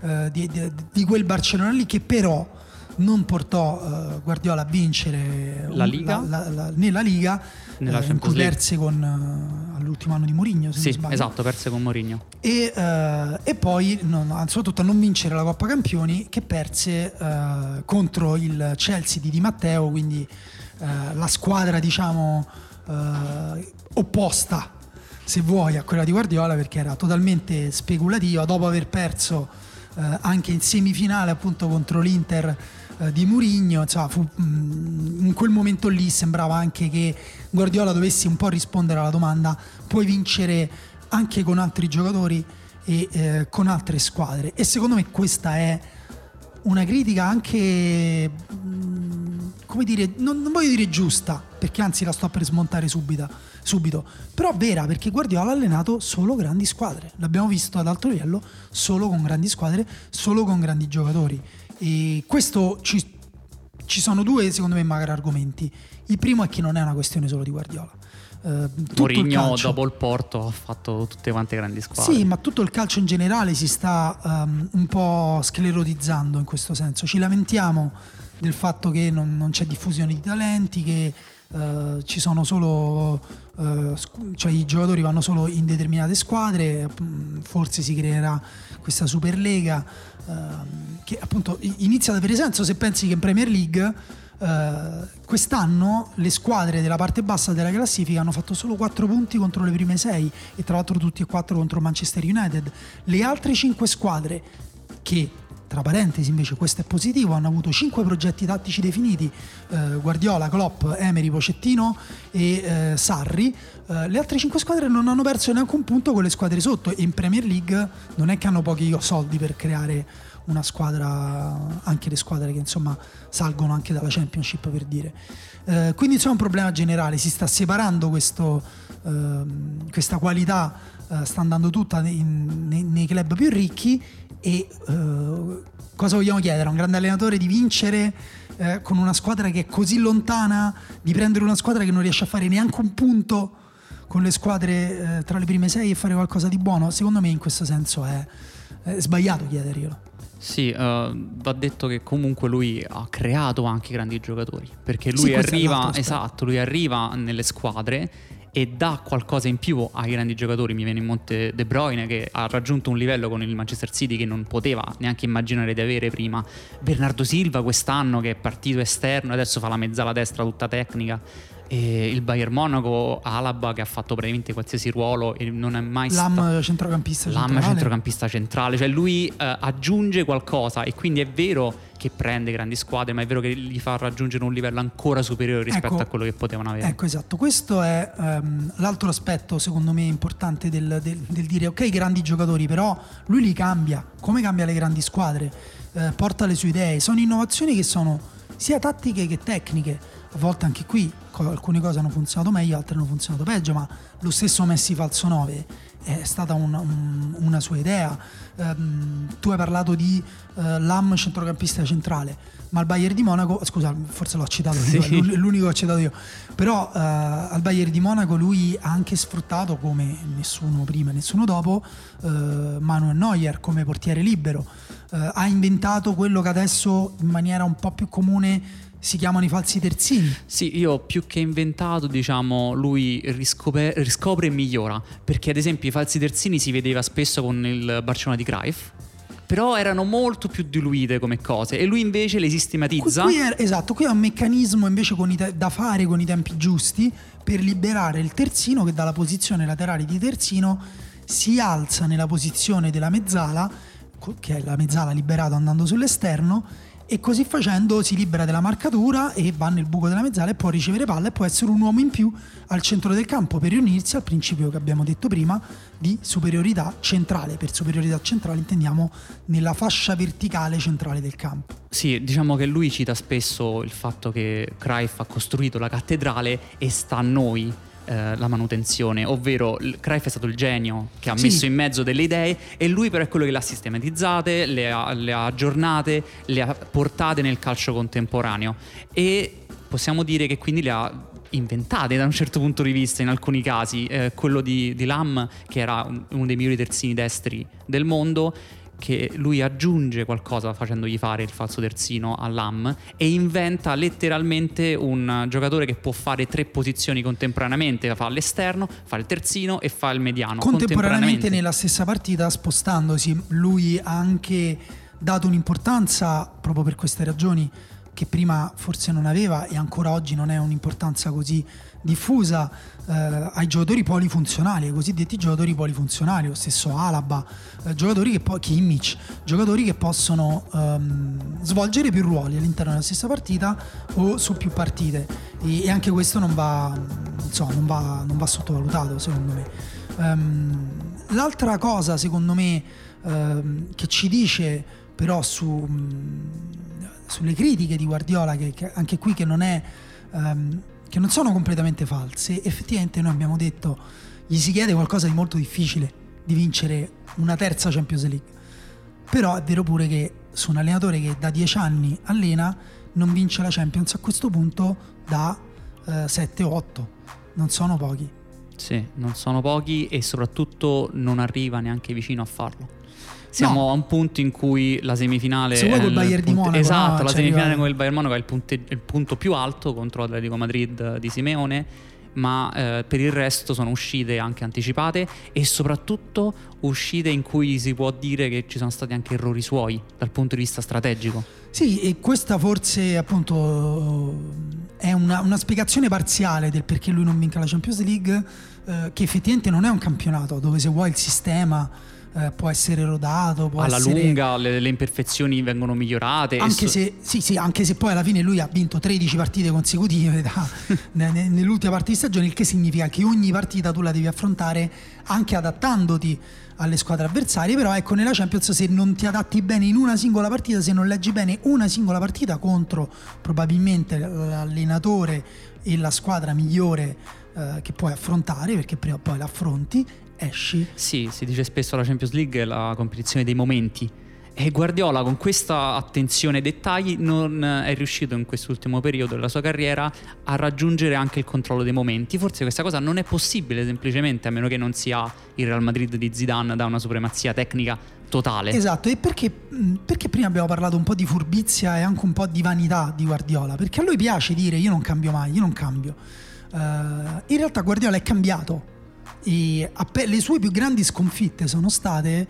eh, di, di, di quel Barcellona lì, che però non portò eh, Guardiola a vincere la Liga, la, la, la, né la Liga, nella eh, in cui perse con eh, all'ultimo anno di Mourinho, se sì, non sbaglio. Esatto, perse con Mourinho e, eh, e poi non, soprattutto a non vincere la Coppa Campioni, che perse eh, contro il Chelsea di Di Matteo, quindi eh, la squadra diciamo eh, opposta se vuoi a quella di Guardiola, perché era totalmente speculativa dopo aver perso eh, anche in semifinale appunto contro l'Inter eh, di Mourinho. Insomma, fu, mh, in quel momento lì sembrava anche che Guardiola dovesse un po' rispondere alla domanda: puoi vincere anche con altri giocatori e eh, con altre squadre. E secondo me questa è una critica anche mh, come dire, non, non voglio dire giusta, perché anzi la sto per smontare subito subito, però vera, perché Guardiola ha allenato solo grandi squadre, l'abbiamo visto ad alto livello solo con grandi squadre, solo con grandi giocatori. E questo ci, ci sono due secondo me magari argomenti. Il primo è che non è una questione solo di Guardiola. Uh, Mourinho il dopo il Porto ha fatto tutte quante grandi squadre. Sì, ma tutto il calcio in generale si sta um, un po' sclerotizzando in questo senso. Ci lamentiamo del fatto che non, non c'è diffusione di talenti, che Uh, ci sono solo uh, cioè i giocatori vanno solo in determinate squadre, forse si creerà questa Superlega uh, che appunto inizia ad avere senso se pensi che in Premier League uh, quest'anno le squadre della parte bassa della classifica hanno fatto solo quattro punti contro le prime sei, e tra l'altro tutti e quattro contro Manchester United. Le altre cinque squadre, che tra parentesi invece questo è positivo, hanno avuto cinque progetti tattici definiti: eh, Guardiola, Klopp, Emery, Pochettino e eh, Sarri. Eh, le altre cinque squadre non hanno perso neanche un punto con le squadre sotto, e in Premier League non è che hanno pochi soldi per creare una squadra, anche le squadre che insomma salgono anche dalla Championship, per dire. Eh, quindi insomma è un problema generale, si sta separando questo, eh, questa qualità, eh, sta andando tutta nei, nei, nei club più ricchi. E uh, cosa vogliamo chiedere a un grande allenatore? Di vincere uh, con una squadra che è così lontana, di prendere una squadra che non riesce a fare neanche un punto con le squadre uh, tra le prime sei e fare qualcosa di buono? Secondo me in questo senso è, è sbagliato chiederglielo. Sì, uh, va detto che comunque lui ha creato anche grandi giocatori, perché lui sì, arriva, esatto, lui arriva nelle squadre e dà qualcosa in più ai grandi giocatori. Mi viene in mente De Bruyne, che ha raggiunto un livello con il Manchester City che non poteva neanche immaginare di avere prima. Bernardo Silva quest'anno, che è partito esterno, adesso fa la mezzala destra tutta tecnica. E il Bayern Monaco, Alaba, che ha fatto praticamente qualsiasi ruolo e non è mai stato Lahm centrocampista Lahm centrale. centrocampista centrale, cioè lui eh, aggiunge qualcosa, e quindi è vero che prende grandi squadre, ma è vero che gli fa raggiungere un livello ancora superiore rispetto ecco, a quello che potevano avere. Ecco, esatto, questo è um, l'altro aspetto secondo me importante del, del, del dire ok, grandi giocatori, però lui li cambia, come cambia le grandi squadre, eh, porta le sue idee, sono innovazioni che sono sia tattiche che tecniche. A volte anche qui alcune cose hanno funzionato meglio, altre hanno funzionato peggio, ma lo stesso Messi falso nove è stata una, un, una sua idea. Um, tu hai parlato di uh, Lahm centrocampista centrale, ma al Bayern di Monaco, scusa, forse l'ho citato sì. io, è l'unico che ho citato io, però uh, al Bayern di Monaco lui ha anche sfruttato, come nessuno prima e nessuno dopo, uh, Manuel Neuer come portiere libero. Uh, ha inventato quello che adesso in maniera un po' più comune si chiamano i falsi terzini. Sì, io più che inventato, diciamo, lui riscopre, riscopre e migliora, perché ad esempio i falsi terzini si vedeva spesso con il Barcellona di Cruyff, però erano molto più diluite come cose, e lui invece le sistematizza. Qui, qui è, esatto, qui è un meccanismo invece con i te- da fare con i tempi giusti per liberare il terzino, che dalla posizione laterale di terzino si alza nella posizione della mezzala, che è la mezzala liberata andando sull'esterno, e così facendo si libera della marcatura e va nel buco della mezzala e può ricevere palla e può essere un uomo in più al centro del campo per riunirsi al principio che abbiamo detto prima di superiorità centrale. Per superiorità centrale intendiamo nella fascia verticale centrale del campo. Sì, diciamo che lui cita spesso il fatto che Cruyff ha costruito la cattedrale e sta a noi la manutenzione, ovvero Cruyff è stato il genio che ha sì. messo in mezzo delle idee e lui però è quello che le ha sistematizzate, le ha, le ha aggiornate, le ha portate nel calcio contemporaneo e possiamo dire che quindi le ha inventate da un certo punto di vista in alcuni casi, eh, quello di, di Lahm, che era uno dei migliori terzini destri del mondo, che lui aggiunge qualcosa facendogli fare il falso terzino a Lahm e inventa letteralmente un giocatore che può fare tre posizioni contemporaneamente, fa l'esterno, fa il terzino e fa il mediano contemporaneamente, contemporaneamente nella stessa partita, spostandosi. Lui ha anche dato un'importanza proprio per queste ragioni che prima forse non aveva e ancora oggi non è un'importanza così diffusa, eh, ai giocatori polifunzionali, ai cosiddetti giocatori polifunzionali, lo stesso Alaba, eh, giocatori che poi Kimmich, giocatori che possono ehm, svolgere più ruoli all'interno della stessa partita o su più partite, e, e anche questo non va, insomma, non va, non va sottovalutato secondo me. Um, l'altra cosa secondo me ehm, che ci dice però su mh, sulle critiche di Guardiola, che, che anche qui che non è um, che non sono completamente false, effettivamente noi abbiamo detto gli si chiede qualcosa di molto difficile, di vincere una terza Champions League, però è vero pure che su un allenatore che da dieci anni allena non vince la Champions a questo punto da sette o otto, non sono pochi. Sì, non sono pochi e soprattutto non arriva neanche vicino a farlo. Siamo no. a un punto in cui la semifinale se vuoi col Bayern punte- di Monaco, esatto, no, la semifinale con il Bayern Monaco è il, punte- il punto più alto contro l'Atletico Madrid di Simeone, ma eh, per il resto sono uscite anche anticipate e soprattutto uscite in cui si può dire che ci sono stati anche errori suoi dal punto di vista strategico. Sì, e questa forse appunto è una, una spiegazione parziale del perché lui non vinca la Champions League, eh, che effettivamente non è un campionato dove se vuoi il sistema può essere rodato, può alla essere... lunga le, le imperfezioni vengono migliorate anche, e so... se, sì, sì, anche se poi alla fine lui ha vinto tredici partite consecutive da, nell'ultima parte di stagione, il che significa che ogni partita tu la devi affrontare anche adattandoti alle squadre avversarie, però ecco nella Champions se non ti adatti bene in una singola partita, se non leggi bene una singola partita contro probabilmente l'allenatore e la squadra migliore eh, che puoi affrontare, perché prima o poi l'affronti, esci. Sì, si dice spesso la Champions League è la competizione dei momenti e Guardiola con questa attenzione ai dettagli non è riuscito in quest'ultimo periodo della sua carriera a raggiungere anche il controllo dei momenti. Forse questa cosa non è possibile semplicemente a meno che non sia il Real Madrid di Zidane, da una supremazia tecnica totale. Esatto, e perché, perché prima abbiamo parlato un po' di furbizia e anche un po' di vanità di Guardiola, perché a lui piace dire io non cambio mai, io non cambio. Uh, in realtà Guardiola è cambiato e le sue più grandi sconfitte sono state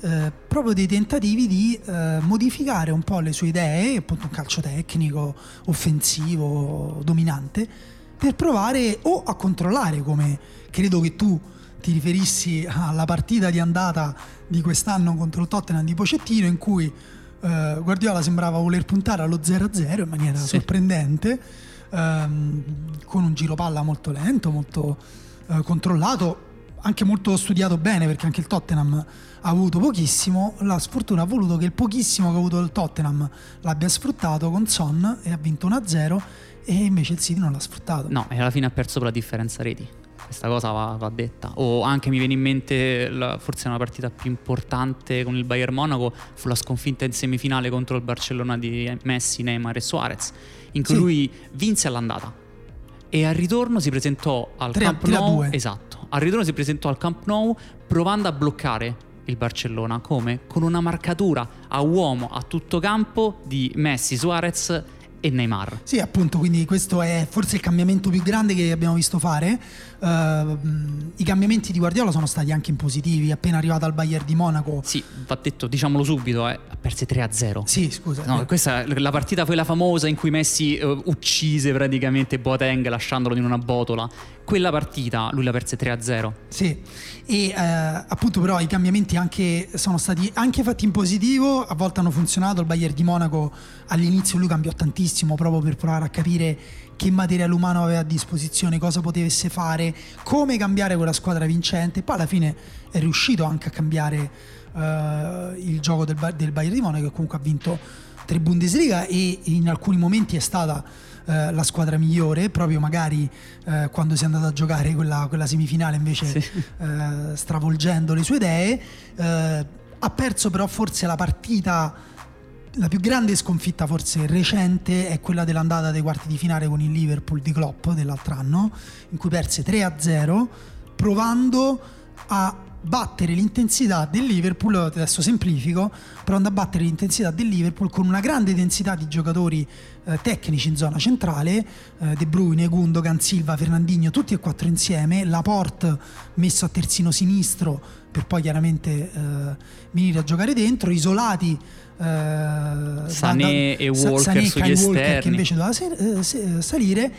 eh, proprio dei tentativi di eh, modificare un po' le sue idee, appunto un calcio tecnico, offensivo, dominante, per provare o a controllare, come credo che tu ti riferissi alla partita di andata di quest'anno contro il Tottenham di Pochettino, in cui eh, Guardiola sembrava voler puntare allo zero a zero in maniera sì. sorprendente, ehm, con un giro palla molto lento, molto controllato, anche molto studiato bene, perché anche il Tottenham ha avuto pochissimo, la sfortuna ha voluto che il pochissimo che ha avuto il Tottenham l'abbia sfruttato con Son e ha vinto uno a zero e invece il City non l'ha sfruttato. No, e alla fine ha perso per la differenza reti, questa cosa va, va detta. O anche mi viene in mente la, forse una partita più importante con il Bayern Monaco fu la sconfitta in semifinale contro il Barcellona di Messi, Neymar e Suarez, in cui sì. lui vinse all'andata e al ritorno si presentò al Camp Nou, esatto, al ritorno si presentò al Camp Nou provando a bloccare il Barcellona, come? Con una marcatura a uomo a tutto campo di Messi, Suarez e Neymar. Sì, appunto, quindi questo è forse il cambiamento più grande che abbiamo visto fare. Uh, i cambiamenti di Guardiola sono stati anche in positivi. Appena arrivato al Bayern di Monaco, sì, va detto, diciamolo subito, eh, ha perso tre a zero. Sì, scusa. No, questa la partita, quella famosa in cui Messi uh, uccise praticamente Boateng lasciandolo in una botola. quella partita lui la perse tre a zero. Sì, e eh, appunto però i cambiamenti anche sono stati anche fatti in positivo, a volte hanno funzionato. Il Bayern di Monaco all'inizio lui cambiò tantissimo proprio per provare a capire che materiale umano aveva a disposizione, cosa potesse fare, come cambiare quella squadra vincente. Poi alla fine è riuscito anche a cambiare eh, il gioco del, del Bayern di Monaco, che comunque ha vinto tre Bundesliga e in alcuni momenti è stata eh, la squadra migliore, proprio magari eh, quando si è andata a giocare quella, quella semifinale invece sì. eh, stravolgendo le sue idee. Eh, ha perso però forse la partita, la più grande sconfitta forse recente è quella dell'andata dei quarti di finale con il Liverpool di Klopp dell'altro anno, in cui perse tre a zero provando a battere l'intensità del Liverpool. Adesso semplifico, provando a battere l'intensità del Liverpool con una grande densità di giocatori eh, tecnici in zona centrale, eh, De Bruyne, Gundogan, Silva, Fernandinho, tutti e quattro insieme, Laporte messo a terzino sinistro per poi chiaramente eh, venire a giocare dentro, isolati eh, Sané da, e Walker, Sané, sugli Kyle esterni. Walker che invece doveva se, eh, se, salire,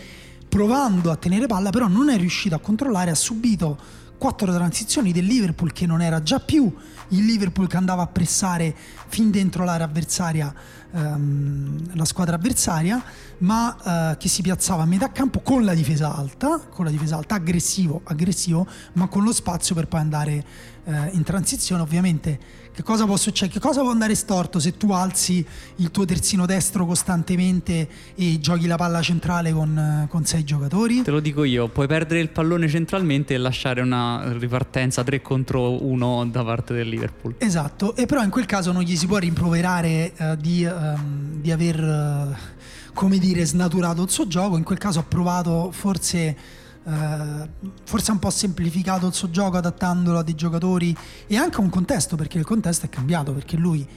provando a tenere palla, però non è riuscito a controllare, ha subito quattro transizioni del Liverpool che non era già più il Liverpool che andava a pressare fin dentro l'area avversaria ehm, la squadra avversaria, ma eh, che si piazzava a metà campo con la difesa alta, con la difesa alta aggressivo, aggressivo, ma con lo spazio per poi andare eh, in transizione. Ovviamente che cosa può succedere? Che cosa può andare storto se tu alzi il tuo terzino destro costantemente e giochi la palla centrale con, con sei giocatori? Te lo dico io, puoi perdere il pallone centralmente e lasciare una ripartenza tre contro uno da parte del Liverpool. Esatto, e però in quel caso non gli si può rimproverare eh, di, ehm, di aver eh, come dire snaturato il suo gioco. In quel caso ha provato forse eh, forse un po' semplificato il suo gioco adattandolo a dei giocatori e anche a un contesto, perché il contesto è cambiato, perché lui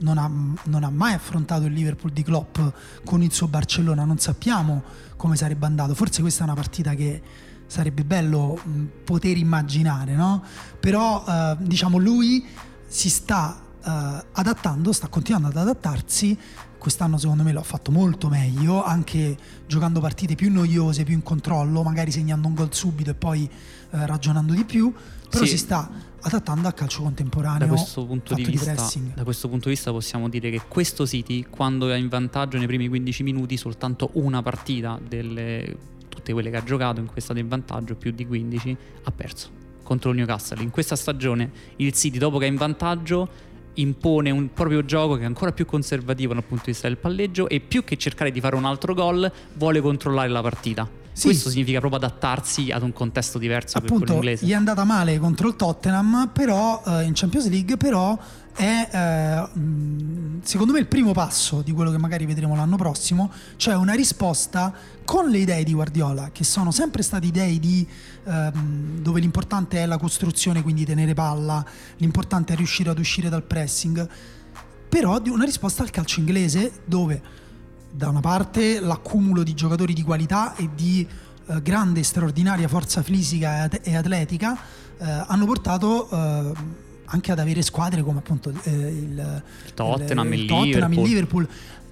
non ha, non ha mai affrontato il Liverpool di Klopp con il suo Barcellona, non sappiamo come sarebbe andato. Forse questa è una partita che sarebbe bello poter immaginare, no? Però eh, diciamo lui si sta eh, adattando, sta continuando ad adattarsi. Quest'anno secondo me l'ha fatto molto meglio, anche giocando partite più noiose, più in controllo, magari segnando un gol subito e poi eh, ragionando di più, però sì. Si sta adattando al calcio contemporaneo. Da questo punto di vista, di da questo punto di vista possiamo dire che questo City, quando è in vantaggio nei primi quindici minuti, soltanto una partita delle tutte quelle che ha giocato in cui è stato in vantaggio più di quindici, ha perso contro il Newcastle. In questa stagione il City, dopo che è in vantaggio, impone un proprio gioco che è ancora più conservativo dal punto di vista del palleggio, e più che cercare di fare un altro gol vuole controllare la partita. Sì. Questo significa proprio adattarsi ad un contesto diverso. Appunto, inglese. Gli è andata male contro il Tottenham, però eh, in Champions League, però è eh, secondo me il primo passo di quello che magari vedremo l'anno prossimo, cioè una risposta con le idee di Guardiola, che sono sempre state idee di eh, dove l'importante è la costruzione, quindi tenere palla, l'importante è riuscire ad uscire dal pressing, però di una risposta al calcio inglese, dove da una parte l'accumulo di giocatori di qualità e di eh, grande e straordinaria forza fisica e atletica eh, hanno portato eh, anche ad avere squadre come appunto eh, il Tottenham, il, il, Tottenham Liverpool. il Liverpool,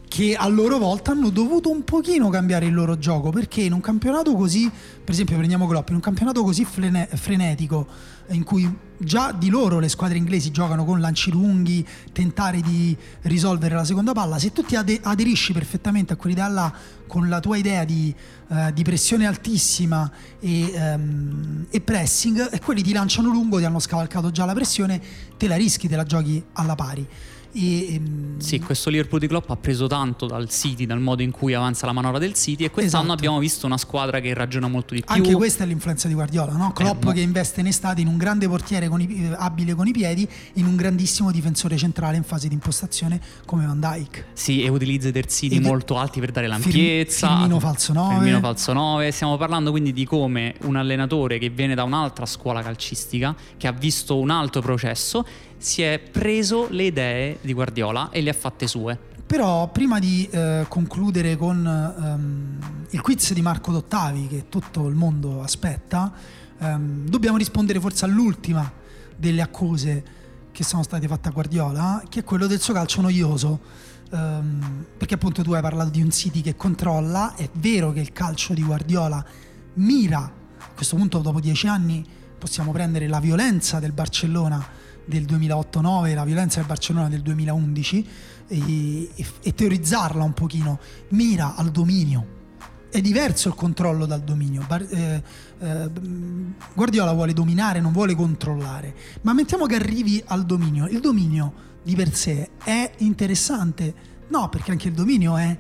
che a loro volta hanno dovuto un pochino cambiare il loro gioco, perché in un campionato così, per esempio prendiamo Klopp, in un campionato così frene- frenetico in cui già di loro le squadre inglesi giocano con lanci lunghi, tentare di risolvere la seconda palla, se tu ti ade- aderisci perfettamente a quell'idea là con la tua idea di, eh, di pressione altissima e, ehm, e pressing, e quelli ti lanciano lungo, ti hanno scavalcato già la pressione, te la rischi, te la giochi alla pari. E, ehm... Sì, questo Liverpool di Klopp ha preso tanto dal City, dal modo in cui avanza la manovra del City, e quest'anno esatto. abbiamo visto una squadra che ragiona molto di più. Anche questa è l'influenza di Guardiola, no? Klopp eh, no. che investe in estate in un grande portiere con i, abile con i piedi, in un grandissimo difensore centrale in fase di impostazione come Van Dijk. Sì, e utilizza i terzini e molto de... alti per dare l'ampiezza. Firm... Firmino falso nove. Firmino falso nove. Stiamo parlando quindi di come un allenatore che viene da un'altra scuola calcistica, che ha visto un altro processo, si è preso le idee di Guardiola e le ha fatte sue. Però prima di eh, concludere con ehm, il quiz di Marco Dottavi, che tutto il mondo aspetta, ehm, dobbiamo rispondere forse all'ultima delle accuse che sono state fatte a Guardiola, che è quello del suo calcio noioso, ehm, perché appunto tu hai parlato di un City che controlla. È vero che il calcio di Guardiola mira a questo punto dopo dieci anni possiamo prendere la violenza del Barcellona del duemilaotto nove, la violenza del Barcellona del duemilaundici e, e, e teorizzarla un pochino. Mira al dominio, è diverso il controllo dal dominio. Bar- eh, eh, Guardiola vuole dominare, non vuole controllare, ma mettiamo che arrivi al dominio. Il dominio di per sé è interessante? No, perché anche il dominio è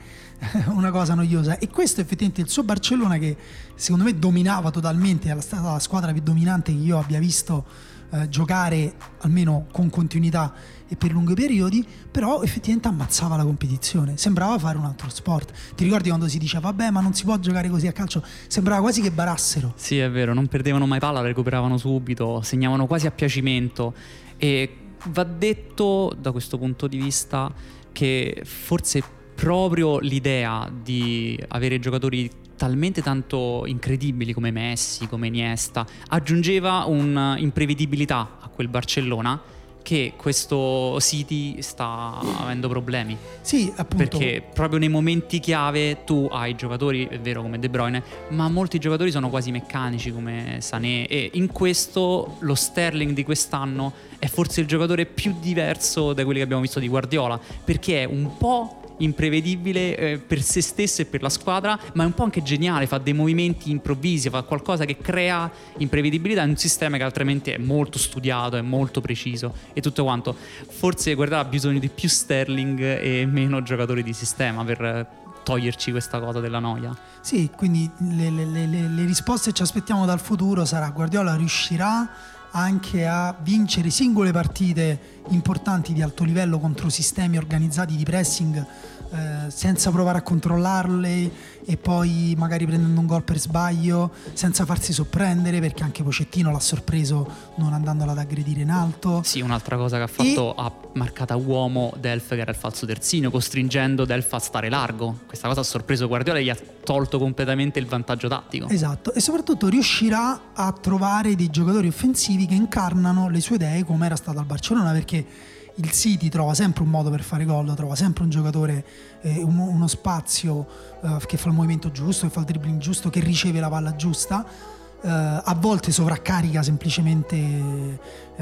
una cosa noiosa, e questo effettivamente il suo Barcellona, che secondo me dominava totalmente, era stata la squadra più dominante che io abbia visto eh, giocare, almeno con continuità e per lunghi periodi, però effettivamente ammazzava la competizione, sembrava fare un altro sport. Ti ricordi quando si diceva vabbè ma non si può giocare così a calcio? Sembrava quasi che barassero. Sì, è vero, non perdevano mai palla, recuperavano subito, segnavano quasi a piacimento. E va detto da questo punto di vista che forse proprio l'idea di avere giocatori talmente tanto incredibili come Messi, come Iniesta, aggiungeva un'imprevedibilità a quel Barcellona che questo City sta avendo problemi. Sì, appunto. Perché proprio nei momenti chiave tu hai giocatori, è vero, come De Bruyne, ma molti giocatori sono quasi meccanici come Sané, e in questo lo Sterling di quest'anno è forse il giocatore più diverso da quelli che abbiamo visto di Guardiola, perché è un po' imprevedibile eh, per se stesso e per la squadra, ma è un po' anche geniale, fa dei movimenti improvvisi, fa qualcosa che crea imprevedibilità in un sistema che altrimenti è molto studiato, è molto preciso e tutto quanto. Forse guardava bisogno di più Sterling e meno giocatori di sistema per toglierci questa cosa della noia. Sì, quindi le, le, le, le risposte che ci aspettiamo dal futuro sarà: Guardiola riuscirà anche a vincere singole partite importanti di alto livello contro sistemi organizzati di pressing eh, senza provare a controllarle e poi magari prendendo un gol per sbaglio, senza farsi sorprendere, perché anche Pochettino l'ha sorpreso non andandola ad aggredire in alto. Sì, un'altra cosa che ha fatto, e... ha marcato a uomo Delf, che era il falso terzino, costringendo Delf a stare largo. Questa cosa ha sorpreso Guardiola e gli ha tolto completamente il vantaggio tattico. Esatto, e soprattutto riuscirà a trovare dei giocatori offensivi che incarnano le sue idee, come era stato al Barcellona, perché il City trova sempre un modo per fare gol, trova sempre un giocatore, eh, uno, uno spazio eh, che fa il movimento giusto, che fa il dribbling giusto, che riceve la palla giusta, eh, a volte sovraccarica semplicemente eh,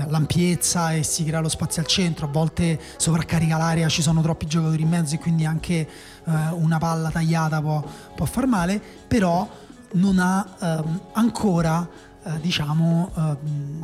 l'ampiezza e si crea lo spazio al centro, a volte sovraccarica l'area, ci sono troppi giocatori in mezzo e quindi anche eh, una palla tagliata può, può far male, però non ha ehm, ancora diciamo eh,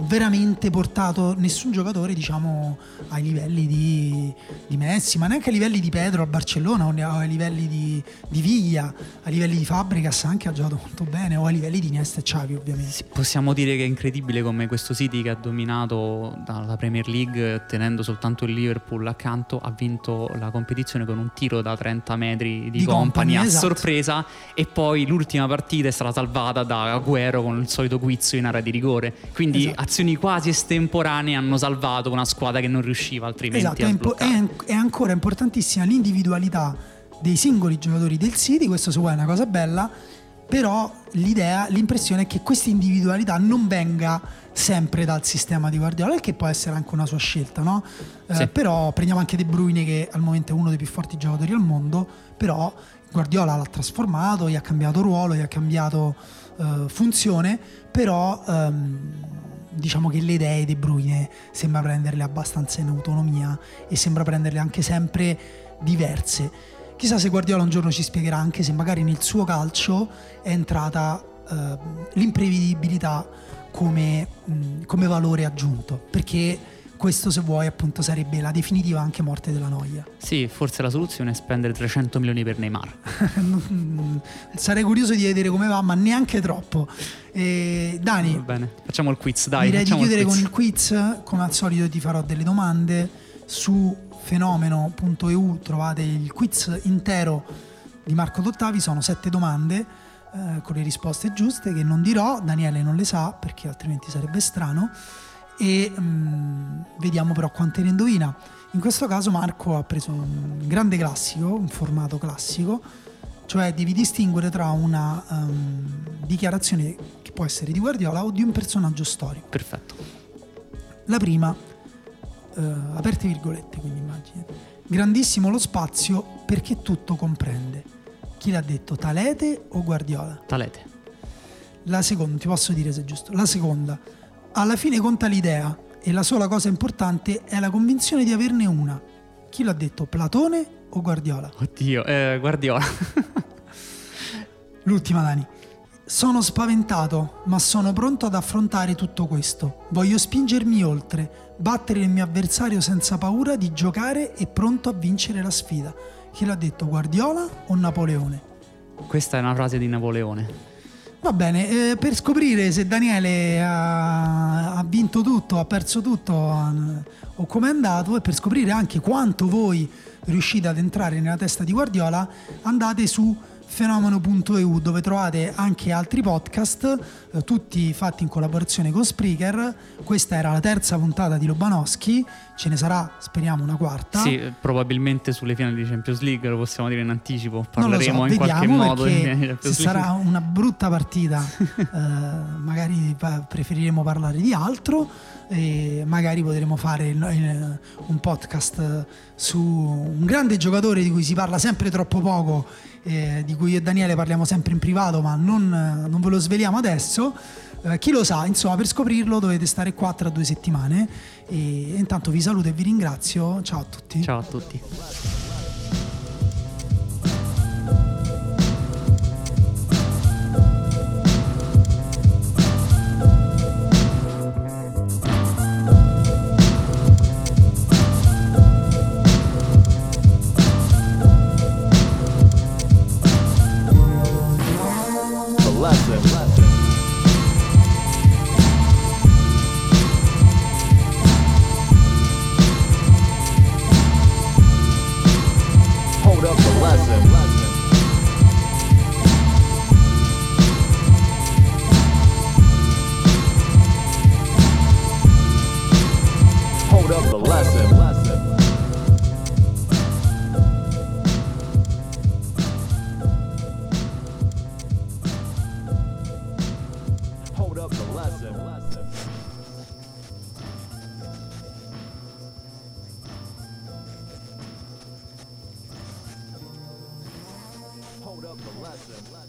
veramente portato nessun giocatore diciamo ai livelli di, di Messi, ma neanche ai livelli di Pedro al Barcellona, o ai livelli di, di Viglia, ai livelli di Fabregas, anche ha giocato molto bene, o ai livelli di Iniesta e Xavi ovviamente. Sì, possiamo dire che è incredibile come questo City, che ha dominato dalla Premier League tenendo soltanto il Liverpool accanto, ha vinto la competizione con un tiro da trenta metri di, di Company, a esatto. sorpresa, e poi l'ultima partita è stata salvata da Agüero con il solito guizzo in area di rigore, quindi esatto. azioni quasi estemporanee hanno salvato una squadra che non riusciva altrimenti esatto, a sbloccare. È ancora importantissima l'individualità dei singoli giocatori del City, questo se vuoi è una cosa bella, però l'idea, l'impressione è che questa individualità non venga sempre dal sistema di Guardiola, che può essere anche una sua scelta, no? Sì. Eh, però prendiamo anche De Bruyne, che al momento è uno dei più forti giocatori al mondo, però Guardiola l'ha trasformato, gli ha cambiato ruolo, gli ha cambiato Uh, funzione, però um, diciamo che le idee di Bruyne sembra prenderle abbastanza in autonomia e sembra prenderle anche sempre diverse. Chissà se Guardiola un giorno ci spiegherà anche se magari nel suo calcio è entrata uh, l'imprevedibilità come, um, come valore aggiunto, perché questo se vuoi appunto sarebbe la definitiva anche morte della noia. Sì, forse la soluzione è spendere trecento milioni per Neymar. Sarei curioso di vedere come va, ma neanche troppo. eh, Dani, va bene, facciamo il quiz, dai. Direi di chiudere il con il quiz. Come al solito ti farò delle domande. Su fenomeno punto e u trovate il quiz intero di Marco Dottavi. Sono sette domande eh, con le risposte giuste, che non dirò, Daniele non le sa perché altrimenti sarebbe strano, e um, vediamo però quante ne indovina. In questo caso Marco ha preso un grande classico, un formato classico, cioè devi distinguere tra una um, dichiarazione che può essere di Guardiola o di un personaggio storico. Perfetto. La prima, uh, aperte virgolette, quindi immagini: grandissimo lo spazio perché tutto comprende. Chi l'ha detto, Talete o Guardiola? Talete. la seconda, ti posso dire se è giusto, la seconda, alla fine conta l'idea e la sola cosa importante è la convinzione di averne una. Chi l'ha detto, Platone o Guardiola? Oddio, eh, Guardiola. L'ultima, Dani. Sono spaventato, ma sono pronto ad affrontare tutto questo. Voglio spingermi oltre, battere il mio avversario senza paura di giocare e pronto a vincere la sfida. Chi l'ha detto, Guardiola o Napoleone? Questa è una frase di Napoleone. Va bene, eh, per scoprire se Daniele ha, ha vinto tutto, ha perso tutto o com'è andato, e per scoprire anche quanto voi riuscite ad entrare nella testa di Guardiola, andate su fenomeno punto e u, dove trovate anche altri podcast, eh, tutti fatti in collaborazione con Spreaker. Questa era la terza puntata di Lobanowski, ce ne sarà, speriamo, una quarta. Sì, probabilmente sulle finali di Champions League, lo possiamo dire in anticipo, parleremo non lo so, in qualche modo di Champions League. Sarà una brutta partita, eh, magari preferiremo parlare di altro e magari potremo fare un podcast su un grande giocatore di cui si parla sempre troppo poco, eh, di cui io e Daniele parliamo sempre in privato, ma non, non ve lo sveliamo adesso. Eh, chi lo sa, insomma, per scoprirlo dovete stare qua tra due settimane. E intanto vi saluto e vi ringrazio. Ciao a tutti. Ciao a tutti. Hold up the lesson.